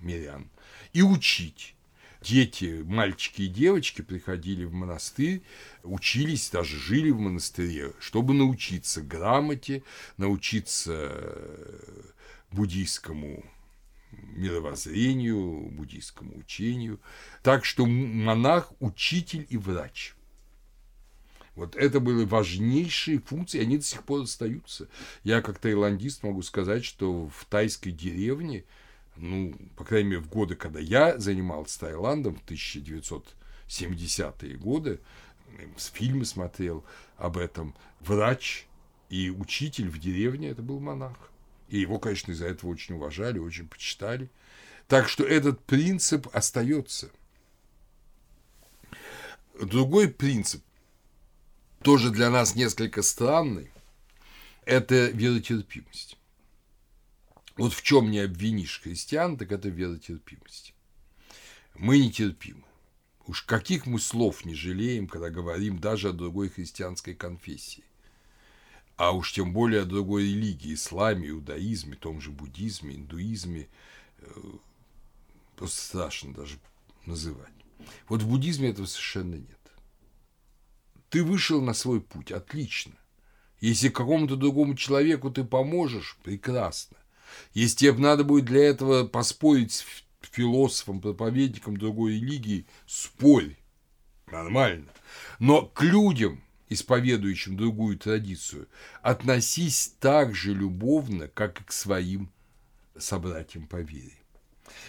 мирян, и учить. Дети, мальчики и девочки приходили в монастырь, учились, даже жили в монастыре, чтобы научиться грамоте, научиться буддийскому мировоззрению, буддийскому учению. Так что монах – учитель и врач. Это были важнейшие функции, они до сих пор остаются. Я как таиландист могу сказать, что в тайской деревне, по крайней мере, в годы, когда я занимался Таиландом, в 1970-е годы, фильмы смотрел об этом, врач и учитель в деревне – это был монах. И его, конечно, из-за этого очень уважали, очень почитали. Так что этот принцип остается. Другой принцип, тоже для нас несколько странный, это веротерпимость. В чем не обвинишь христиан, так это веротерпимость. Мы нетерпимы. Уж каких мы слов не жалеем, когда говорим даже о другой христианской конфессии. А уж тем более о другой религии, исламе, иудаизме, том же буддизме, индуизме. Просто страшно даже называть. В буддизме этого совершенно нет. Ты вышел на свой путь, отлично. Если какому-то другому человеку ты поможешь, прекрасно. Если тебе надо будет для этого поспорить с философом, проповедником другой религии, спорь. Нормально. Но к людям, исповедующим другую традицию, относись так же любовно, как и к своим собратьям по вере.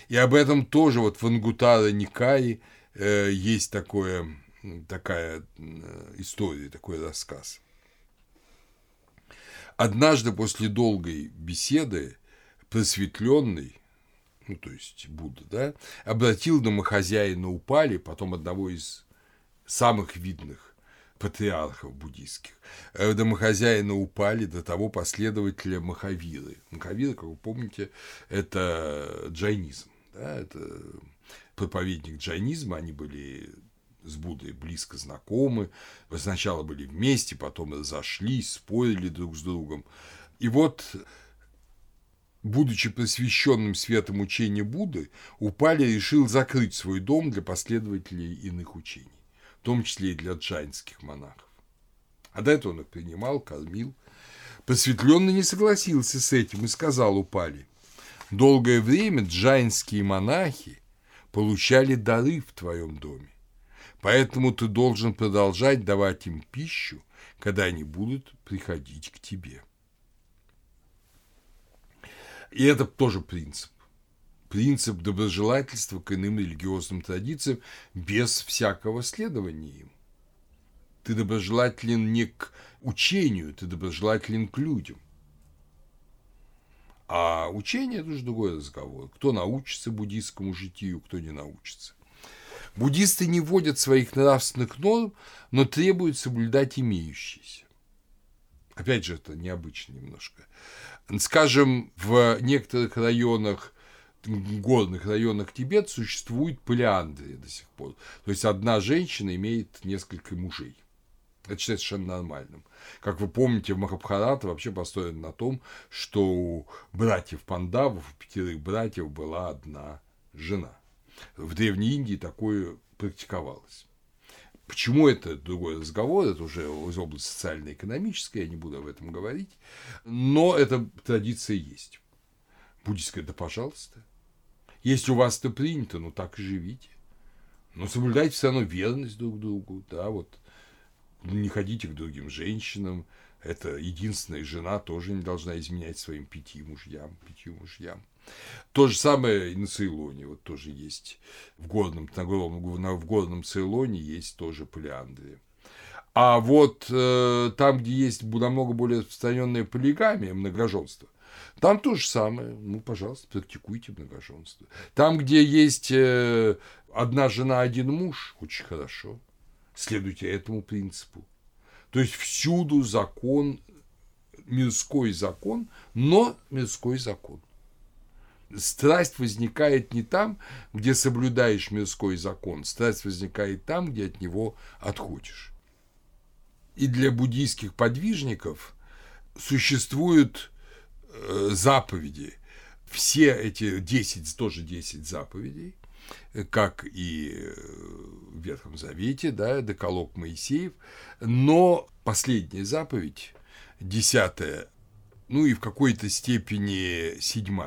И об этом тоже в Ангуттара Никае есть такая история, такой рассказ. Однажды после долгой беседы просветленный, то есть Будда, обратил домохозяина Упали, потом одного из самых видных патриархов буддийских, домохозяина Упали, до того последователя Махавиры. Махавира, как вы помните, это джайнизм, это проповедник джайнизма, они были с Буддой близко знакомы, сначала были вместе, потом разошлись, спорили друг с другом. И будучи просвещенным светом учения Будды, Упали решил закрыть свой дом для последователей иных учений, в том числе и для джайнских монахов. А до этого он их принимал, кормил. Просветленный не согласился с этим и сказал Упали: долгое время джайнские монахи получали дары в твоем доме, поэтому ты должен продолжать давать им пищу, когда они будут приходить к тебе. И это тоже принцип. Принцип доброжелательства к иным религиозным традициям без всякого следования им. Ты доброжелателен не к учению, ты доброжелателен к людям. А учение – это уже другой разговор. Кто научится буддийскому житию, кто не научится. Буддисты не вводят своих нравственных норм, но требуют соблюдать имеющиеся. Опять же, это необычно немножко. Скажем, в некоторых районах, горных районах Тибета существует полиандрия до сих пор. То есть, одна женщина имеет несколько мужей. Это считается совершенно нормальным. Как вы помните, Махабхарата вообще построена на том, что у братьев Пандавов, у 5 братьев была одна жена. В Древней Индии такое практиковалось. Почему это другой разговор, это уже из области социально-экономической, я не буду об этом говорить, но эта традиция есть. Буддист говорит, да пожалуйста. Если у вас это принято, ну так и живите. Но соблюдайте все равно верность друг другу. Да, вот. Не ходите к другим женщинам. Это единственная жена тоже не должна изменять своим пяти мужьям. То же самое и на Цейлоне. Вот тоже есть в горном Цейлоне есть тоже полиандрия. А вот там, где есть намного более распространенная полигамия, многоженство, там то же самое. Ну, пожалуйста, практикуйте многоженство. Там, где есть одна жена, один муж, очень хорошо. Следуйте этому принципу. То есть всюду закон, мирской закон, но мирской закон. Страсть возникает не там, где соблюдаешь мирской закон. Страсть возникает там, где от него отходишь. И для буддийских подвижников существуют заповеди. Все эти 10 заповедей, как и в Ветхом Завете, да, Декалог Моисеев. Но последняя заповедь, 10, ну и в какой-то степени 7,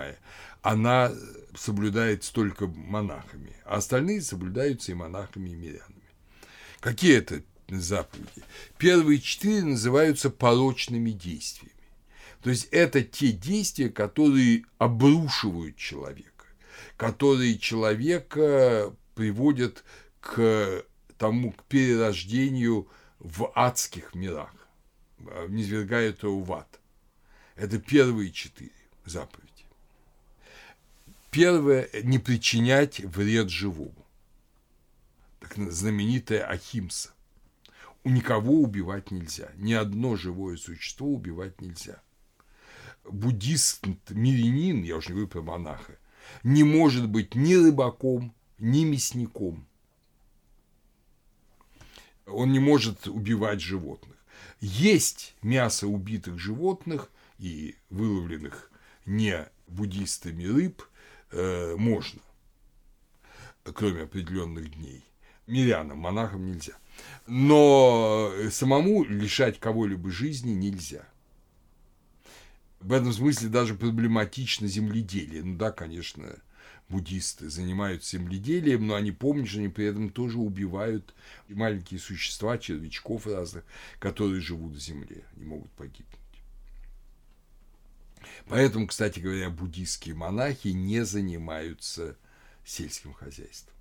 она соблюдается только монахами, а остальные соблюдаются и монахами, и мирянами. Какие это заповеди? Первые 4 называются порочными действиями. То есть это те действия, которые обрушивают человека, которые человека приводят к перерождению в адских мирах, низвергают его в ад. Это первые 4 заповеди. Первое – не причинять вред живому. Так знаменитая ахимса. У никого убивать нельзя. Ни одно живое существо убивать нельзя. Буддист, мирянин, я уж не говорю про монаха, не может быть ни рыбаком, ни мясником. Он не может убивать животных. Есть мясо убитых животных и выловленных не буддистами рыб можно, кроме определенных дней. Мирянам, монахам нельзя. Но самому лишать кого-либо жизни нельзя. В этом смысле даже проблематично земледелие. Ну да, конечно, буддисты занимаются земледелием, но они помнят, что они при этом тоже убивают маленькие существа, червячков разных, которые живут в земле, не могут погибнуть. Поэтому, кстати говоря, буддийские монахи не занимаются сельским хозяйством,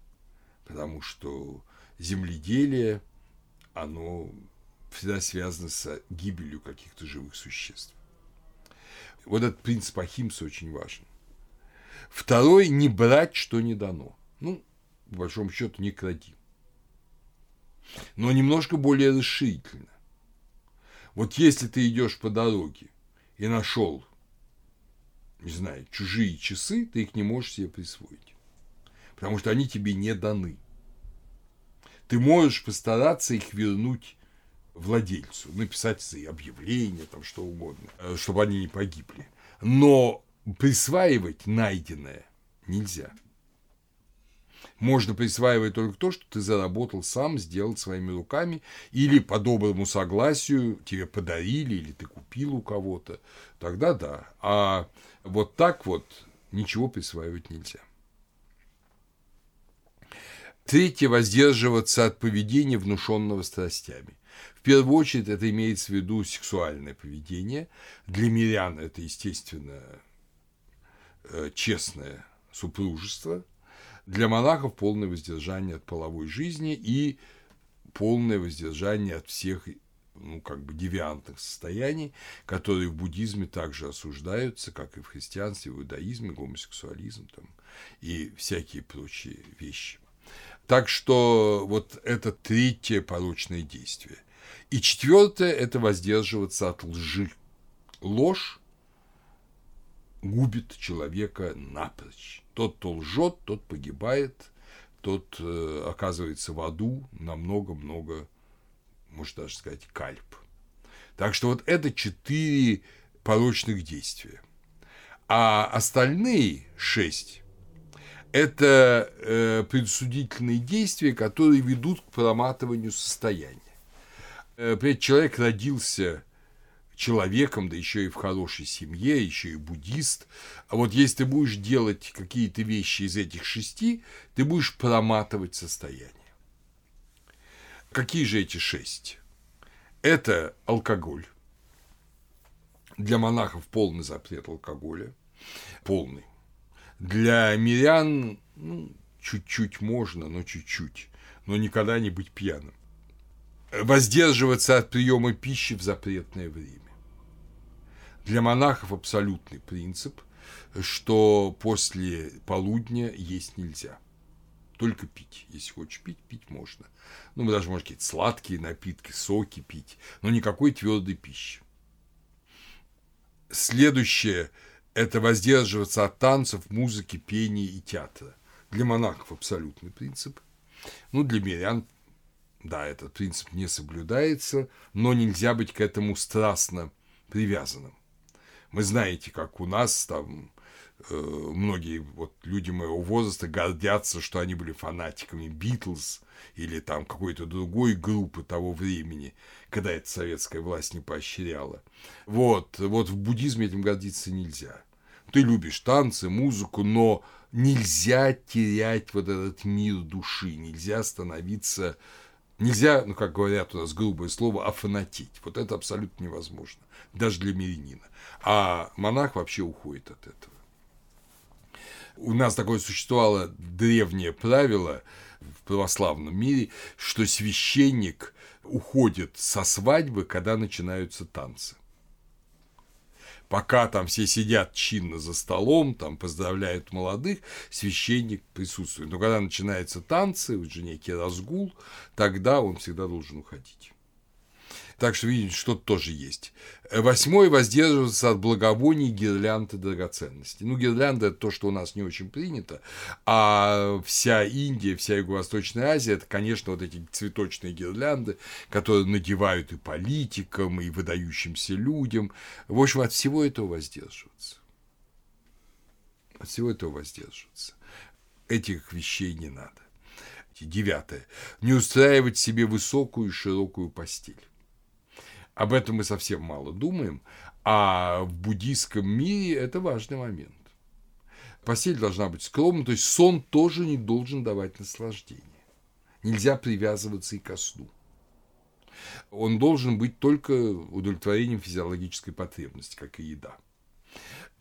потому что земледелие, оно всегда связано с гибелью каких-то живых существ. Вот этот принцип ахимсы очень важен. Второй – не брать, что не дано. Ну, по большому счету, не кради. Но немножко более расширительно. Вот если ты идешь по дороге и нашел, не знаю, чужие часы, ты их не можешь себе присвоить, потому что они тебе не даны. Ты можешь постараться их вернуть владельцу, написать объявление, там, что угодно, чтобы они не погибли. Но присваивать найденное нельзя. Можно присваивать только то, что ты заработал сам, сделал своими руками, или по доброму согласию тебе подарили, или ты купил у кого-то, тогда да. А вот так вот ничего присваивать нельзя. Третье – воздерживаться от поведения, внушенного страстями. В первую очередь это имеется в виду сексуальное поведение. Для мирян это, естественно, честное супружество. Для монахов полное воздержание от половой жизни и полное воздержание от всех, ну, как бы девиантных состояний, которые в буддизме также осуждаются, как и в христианстве, в иудаизме, гомосексуализм там, и всякие прочие вещи. Так что вот это третье порочное действие. И четвертое – это воздерживаться от лжи. Ложь губит человека напрочь. Тот, кто лжет, тот погибает, тот оказывается в аду на много-много, можно даже сказать, кальп. Так что вот это 4 порочных действия. А остальные 6 – это предусудительные действия, которые ведут к проматыванию состояния. Человек родился человеком, да еще и в хорошей семье, еще и буддист. А вот если ты будешь делать какие-то вещи из этих шести, ты будешь проматывать состояние. Какие же эти шесть? Это алкоголь. Для монахов полный запрет алкоголя. Полный. Для мирян, чуть-чуть можно, но чуть-чуть. Но никогда не быть пьяным. Воздерживаться от приема пищи в запретное время. Для монахов абсолютный принцип, что после полудня есть нельзя. Только пить. Если хочешь пить, пить можно. Мы даже можем какие-то сладкие напитки, соки пить, но никакой твердой пищи. Следующее – это воздерживаться от танцев, музыки, пения и театра. Для монахов абсолютный принцип. Для мирян, да, этот принцип не соблюдается, но нельзя быть к этому страстно привязанным. Вы знаете, как у нас там многие люди моего возраста гордятся, что они были фанатиками Битлз или там какой-то другой группы того времени, когда эта советская власть не поощряла. В буддизме этим гордиться нельзя. Ты любишь танцы, музыку, но нельзя терять этот мир души, нельзя становиться... Нельзя, как говорят у нас грубое слово, афанатить. Это абсолютно невозможно, даже для мирянина. А монах вообще уходит от этого. У нас такое существовало древнее правило в православном мире, что священник уходит со свадьбы, когда начинаются танцы. Пока там все сидят чинно за столом, там поздравляют молодых, священник присутствует. Но когда начинаются танцы, уже некий разгул, тогда он всегда должен уходить. Так что, видите, что-то тоже есть. 8. Воздерживаться от благовоний, гирлянд и драгоценностей. Гирлянда – это то, что у нас не очень принято, а вся Индия, вся Юго-Восточная Азия – это, конечно, эти цветочные гирлянды, которые надевают и политикам, и выдающимся людям. В общем, от всего этого воздерживаться. От всего этого воздерживаться. Этих вещей не надо. 9. Не устраивать себе высокую и широкую постель. Об этом мы совсем мало думаем, а в буддийском мире это важный момент. Постель должна быть скромной, то есть сон тоже не должен давать наслаждение. Нельзя привязываться и ко сну. Он должен быть только удовлетворением физиологической потребности, как и еда.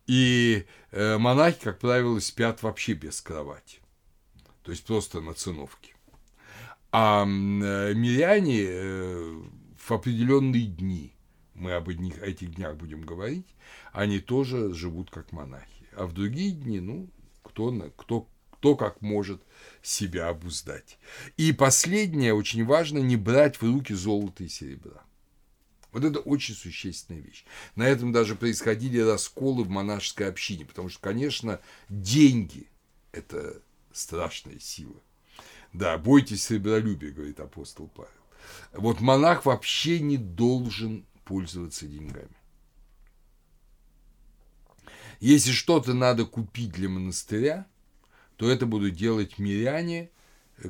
И монахи, как правило, спят вообще без кровати, то есть просто на циновке. А миряне... В определенные дни, мы об этих днях будем говорить, они тоже живут как монахи. А в другие дни, кто как может себя обуздать. И последнее, очень важно, не брать в руки золото и серебра. Это очень существенная вещь. На этом даже происходили расколы в монашеской общине, потому что, конечно, деньги – это страшная сила. Да, бойтесь сребролюбия, говорит апостол Павел. Монах вообще не должен пользоваться деньгами. Если что-то надо купить для монастыря, то это будут делать миряне,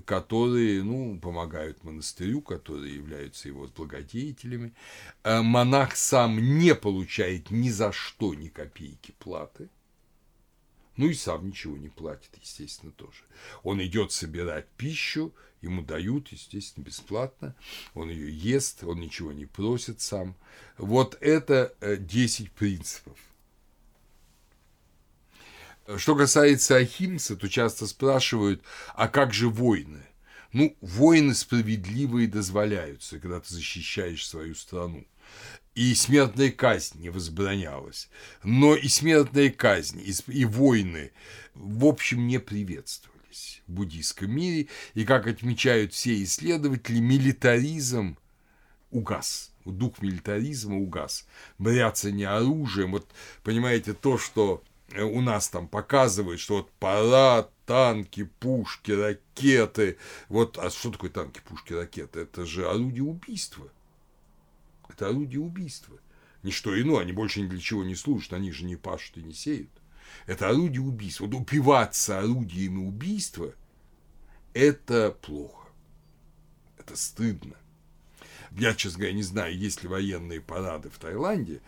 которые, помогают монастырю, которые являются его благодетелями. Монах сам не получает ни за что ни копейки платы. И сам ничего не платит, естественно, тоже. Он идет собирать пищу, ему дают, естественно, бесплатно. Он ее ест, он ничего не просит сам. Это 10 принципов. Что касается ахимсы, то часто спрашивают, а как же войны? Войны справедливые дозволяются, когда ты защищаешь свою страну. И смертная казнь не возбранялась. Но и смертная казнь, и войны, в общем, не приветствовались в буддийском мире. И, как отмечают все исследователи, милитаризм угас. Дух милитаризма угас. Бряться не оружием. Понимаете, то, что у нас там показывают, что парад, танки, пушки, ракеты. А что такое танки, пушки, ракеты? Это же орудие убийства. Это орудие убийства. Ничто иное, они больше ни для чего не служат, они же не пашут и не сеют. Это орудие убийства. Упиваться орудиями убийства – это плохо. Это стыдно. Я, честно говоря, не знаю, есть ли военные парады в Таиланде,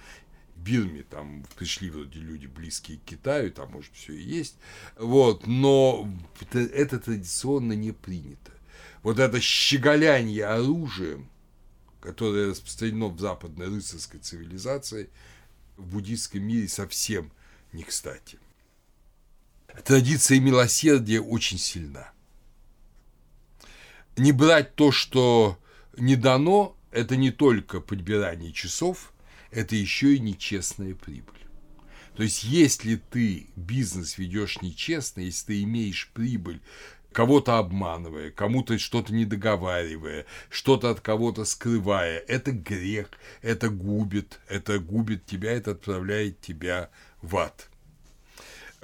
в Бирме, там пришли вроде люди близкие к Китаю, там, может, все и есть, вот, но это традиционно не принято. Вот это щеголяние оружием, которое распространено в западной рыцарской цивилизации, в буддийском мире совсем не кстати. Традиция милосердия очень сильна. Не брать то, что не дано, это не только подбирание часов, это еще и нечестная прибыль. То есть, если ты бизнес ведешь нечестно, если ты имеешь прибыль, кого-то обманывая, кому-то что-то недоговаривая, что-то от кого-то скрывая, это грех, это губит тебя, это отправляет тебя в ад.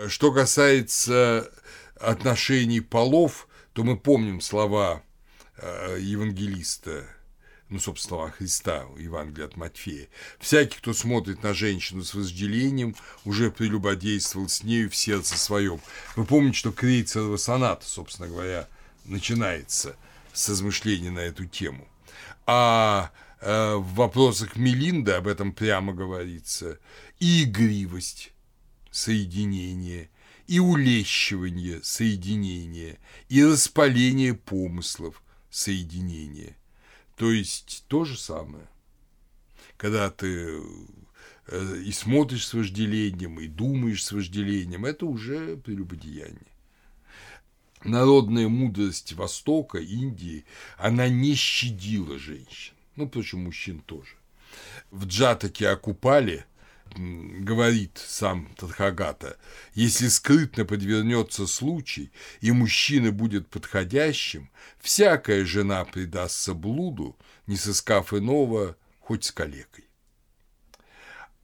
Что касается отношений полов, то мы помним слова евангелиста, ну, собственно, слова Христа, Евангелия от Матфея. «Всякий, кто смотрит на женщину с вожделением, уже прелюбодействовал с нею в сердце своем». Вы помните, что Крейцерова соната, собственно говоря, начинается с размышлений на эту тему. А в вопросах Милинды об этом прямо говорится. И игривость. Соединение, и улещивание, соединение, и распаление помыслов, соединение. То есть то же самое, когда ты и смотришь с вожделением, и думаешь с вожделением, это уже прелюбодеяние. Народная мудрость Востока, Индии, она не щадила женщин, ну, впрочем, мужчин тоже. В Джатаке о Упали говорит сам Татхагата: если скрытно подвернется случай, и мужчина будет подходящим, всякая жена предастся блуду, не сыскав иного, хоть с калекой.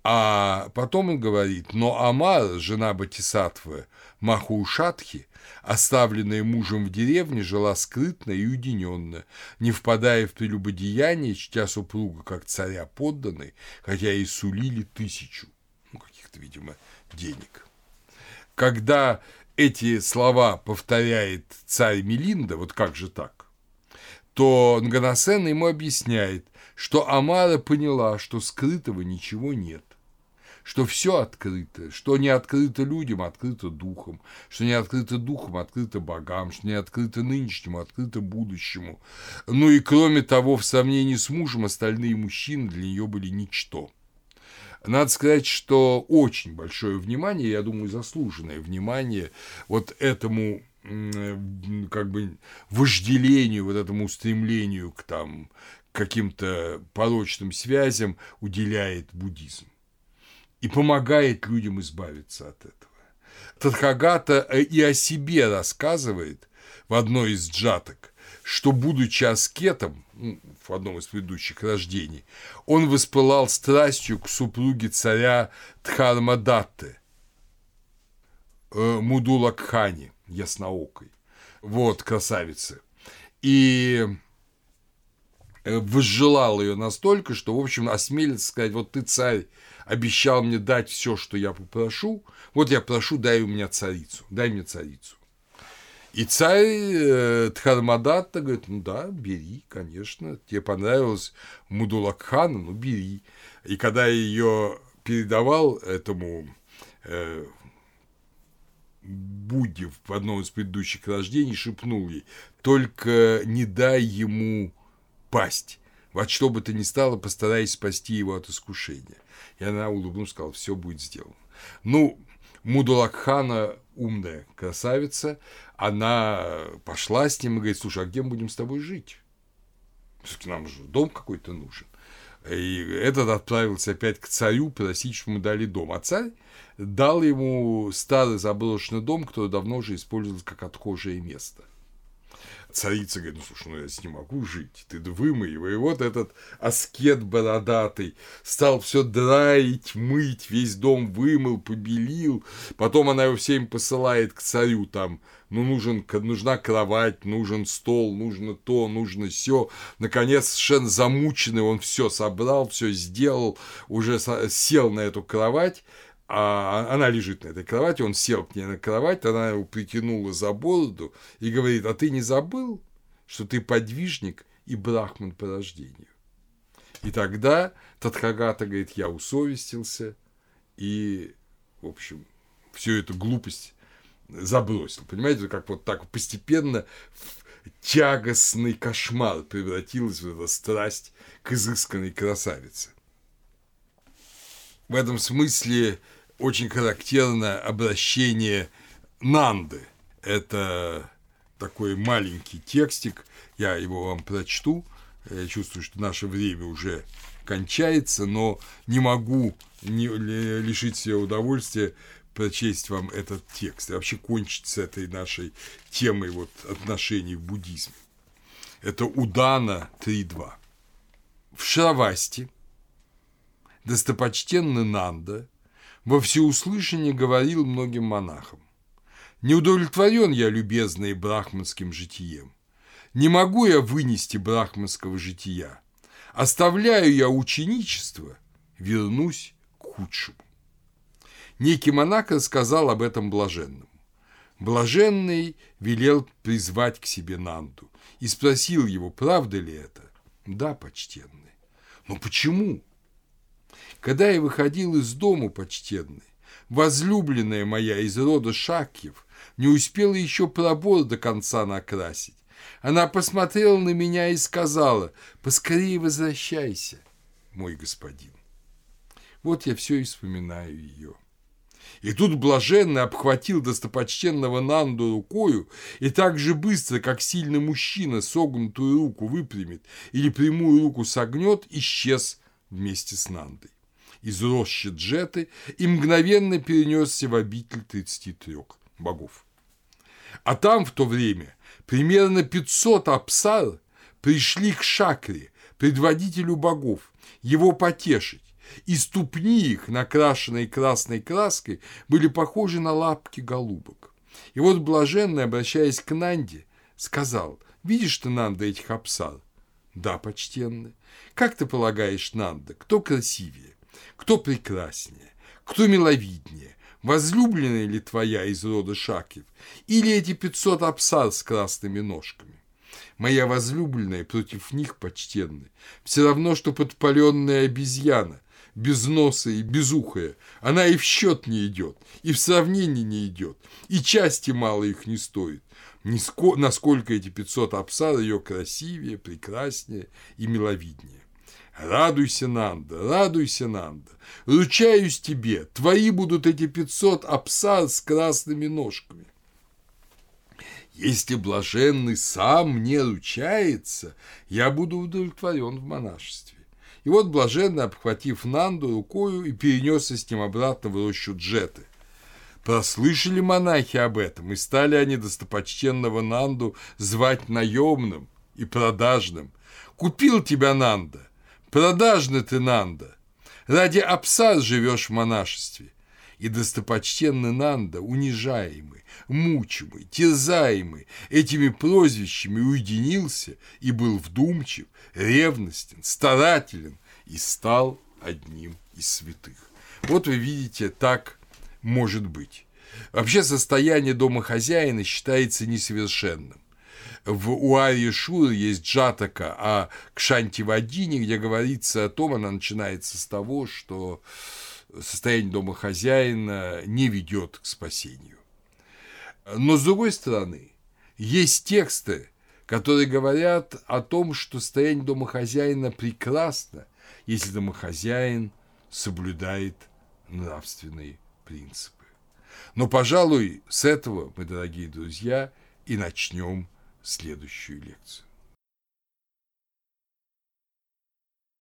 А потом он говорит: но Амара, жена Батисатвы Махаушатхи, оставленная мужем в деревне, жила скрытно и уединенно, не впадая в прелюбодеяние, чтя супруга как царя подданной, хотя и сулили 1000, ну, каких-то, видимо, денег. Когда эти слова повторяет царь Милинда, вот как же так, то Наганасена ему объясняет, что Амара поняла, что скрытого ничего нет, что все открыто, что не открыто людям, открыто духом, что не открыто духом, открыто богам, что не открыто нынешнему, открыто будущему. Ну и кроме того, в сравнении с мужем остальные мужчины для нее были ничто. Надо сказать, что очень большое внимание, я думаю, заслуженное внимание вот этому как бы вожделению, вот этому устремлению к там каким-то порочным связям уделяет буддизм и помогает людям избавиться от этого. Татхагата и о себе рассказывает в одной из джаток, что, будучи аскетом, в одном из предыдущих рождений, он воспылал страстью к супруге царя Дхармадатты, Мудулакхани, ясноокой, вот, красавицы, и возжелал ее настолько, что, в общем, осмелится сказать: вот ты, царь, обещал мне дать все, что я попрошу, вот я прошу, дай мне царицу. И царь Дхармадатта говорит: ну да, бери, конечно, тебе понравилась Мудулакхана, ну бери. И когда ее передавал этому Будде в одном из предыдущих рождений, шепнул ей: только не дай ему пасть, во что бы то ни стало, постарайся спасти его от искушения. И она улыбнулась, сказала: все будет сделано. Ну, Мудулакхана умная красавица, она пошла с ним и говорит: слушай, а где мы будем с тобой жить? Нам же дом какой-то нужен. И этот отправился опять к царю просить, чтобы ему дали дом. А царь дал ему старый заброшенный дом, который давно уже использовался как отхожее место. Царица говорит: ну слушай, я с ним могу жить, ты вымой его. И вот этот аскет бородатый стал все драить, мыть, весь дом вымыл, побелил. Потом она его всем посылает к царю, там, ну, нужна кровать, нужен стол, нужно то, нужно сё. Наконец, совершенно замученный, он все собрал, все сделал, уже сел на эту кровать. А она лежит на этой кровати, он сел к ней на кровать, она его притянула за бороду и говорит: а ты не забыл, что ты подвижник и брахман по рождению? И тогда Татхагата говорит, я усовестился и, в общем, всю эту глупость забросил. Понимаете, как вот так постепенно в тягостный кошмар превратилась в эта страсть к изысканной красавице. В этом смысле очень характерно обращение Нанды. Это такой маленький текстик, я его вам прочту. Я чувствую, что наше время уже кончается, но не могу лишить себя удовольствия прочесть вам этот текст и вообще кончить с этой нашей темой вот, отношений в буддизме. Это Удана 3.2. В Шравасти достопочтенный Нанда во всеуслышание говорил многим монахам: «Не удовлетворен я, любезный, брахманским житием. Не могу я вынести брахманского жития. Оставляю я ученичество, вернусь к худшему». Некий монах рассказал об этом блаженному. Блаженный велел призвать к себе Нанду и спросил его, правда ли это. «Да, почтенный». «Но почему?» «Когда я выходил из дому, почтенный, возлюбленная моя из рода Шакьев не успела еще пробор до конца накрасить. Она посмотрела на меня и сказала: поскорее возвращайся, мой господин. Вот я все и вспоминаю ее». И тут блаженный обхватил достопочтенного Нанду рукою, и так же быстро, как сильный мужчина согнутую руку выпрямит или прямую руку согнет, исчез вместе с Нандой из рощи Джеты и мгновенно перенесся в обитель 33 богов. А там в то время примерно 500 апсар пришли к Шакре, предводителю богов, его потешить, и ступни их, накрашенные красной краской, были похожи на лапки голубок. И вот блаженный, обращаясь к Нанде, сказал: «Видишь ты, Нанда, этих апсар?» «Да, почтенный». «Как ты полагаешь, Нанда, кто красивее, кто прекраснее, кто миловиднее, возлюбленная ли твоя из рода Шакьев или эти 500 апсар с красными ножками?» «Моя возлюбленная против них, почтенная, все равно, что подпаленная обезьяна, безносая и безухая, она и в счет не идет, и в сравнение не идет, и части мало их не стоит. Насколько эти 500 апсар ее красивее, прекраснее и миловиднее». «Радуйся, Нанда, радуйся, Нанда, ручаюсь тебе, твои будут эти 500 апсар с красными ножками». «Если блаженный сам мне ручается, я буду удовлетворен в монашестве». И вот блаженный, обхватив Нанду рукою, и перенесся с ним обратно в рощу Джеты. Прослышали монахи об этом, и стали они достопочтенного Нанду звать наемным и продажным. «Купил тебя, Нанда! Продажный ты, Нанда! Ради апсар живешь в монашестве!» И достопочтенный Нанда, унижаемый, мучимый, терзаемый этими прозвищами, уединился и был вдумчив, ревностен, старателен и стал одним из святых. Вот вы видите, так может быть. Вообще состояние домохозяина считается несовершенным. В Уарье Шуры есть джатака о Кшантивадине, где говорится о том, она начинается с того, что состояние домохозяина не ведет к спасению. Но, с другой стороны, есть тексты, которые говорят о том, что состояние домохозяина прекрасно, если домохозяин соблюдает нравственные принципы. Но, пожалуй, с этого мы, дорогие друзья, и начнем следующую лекцию.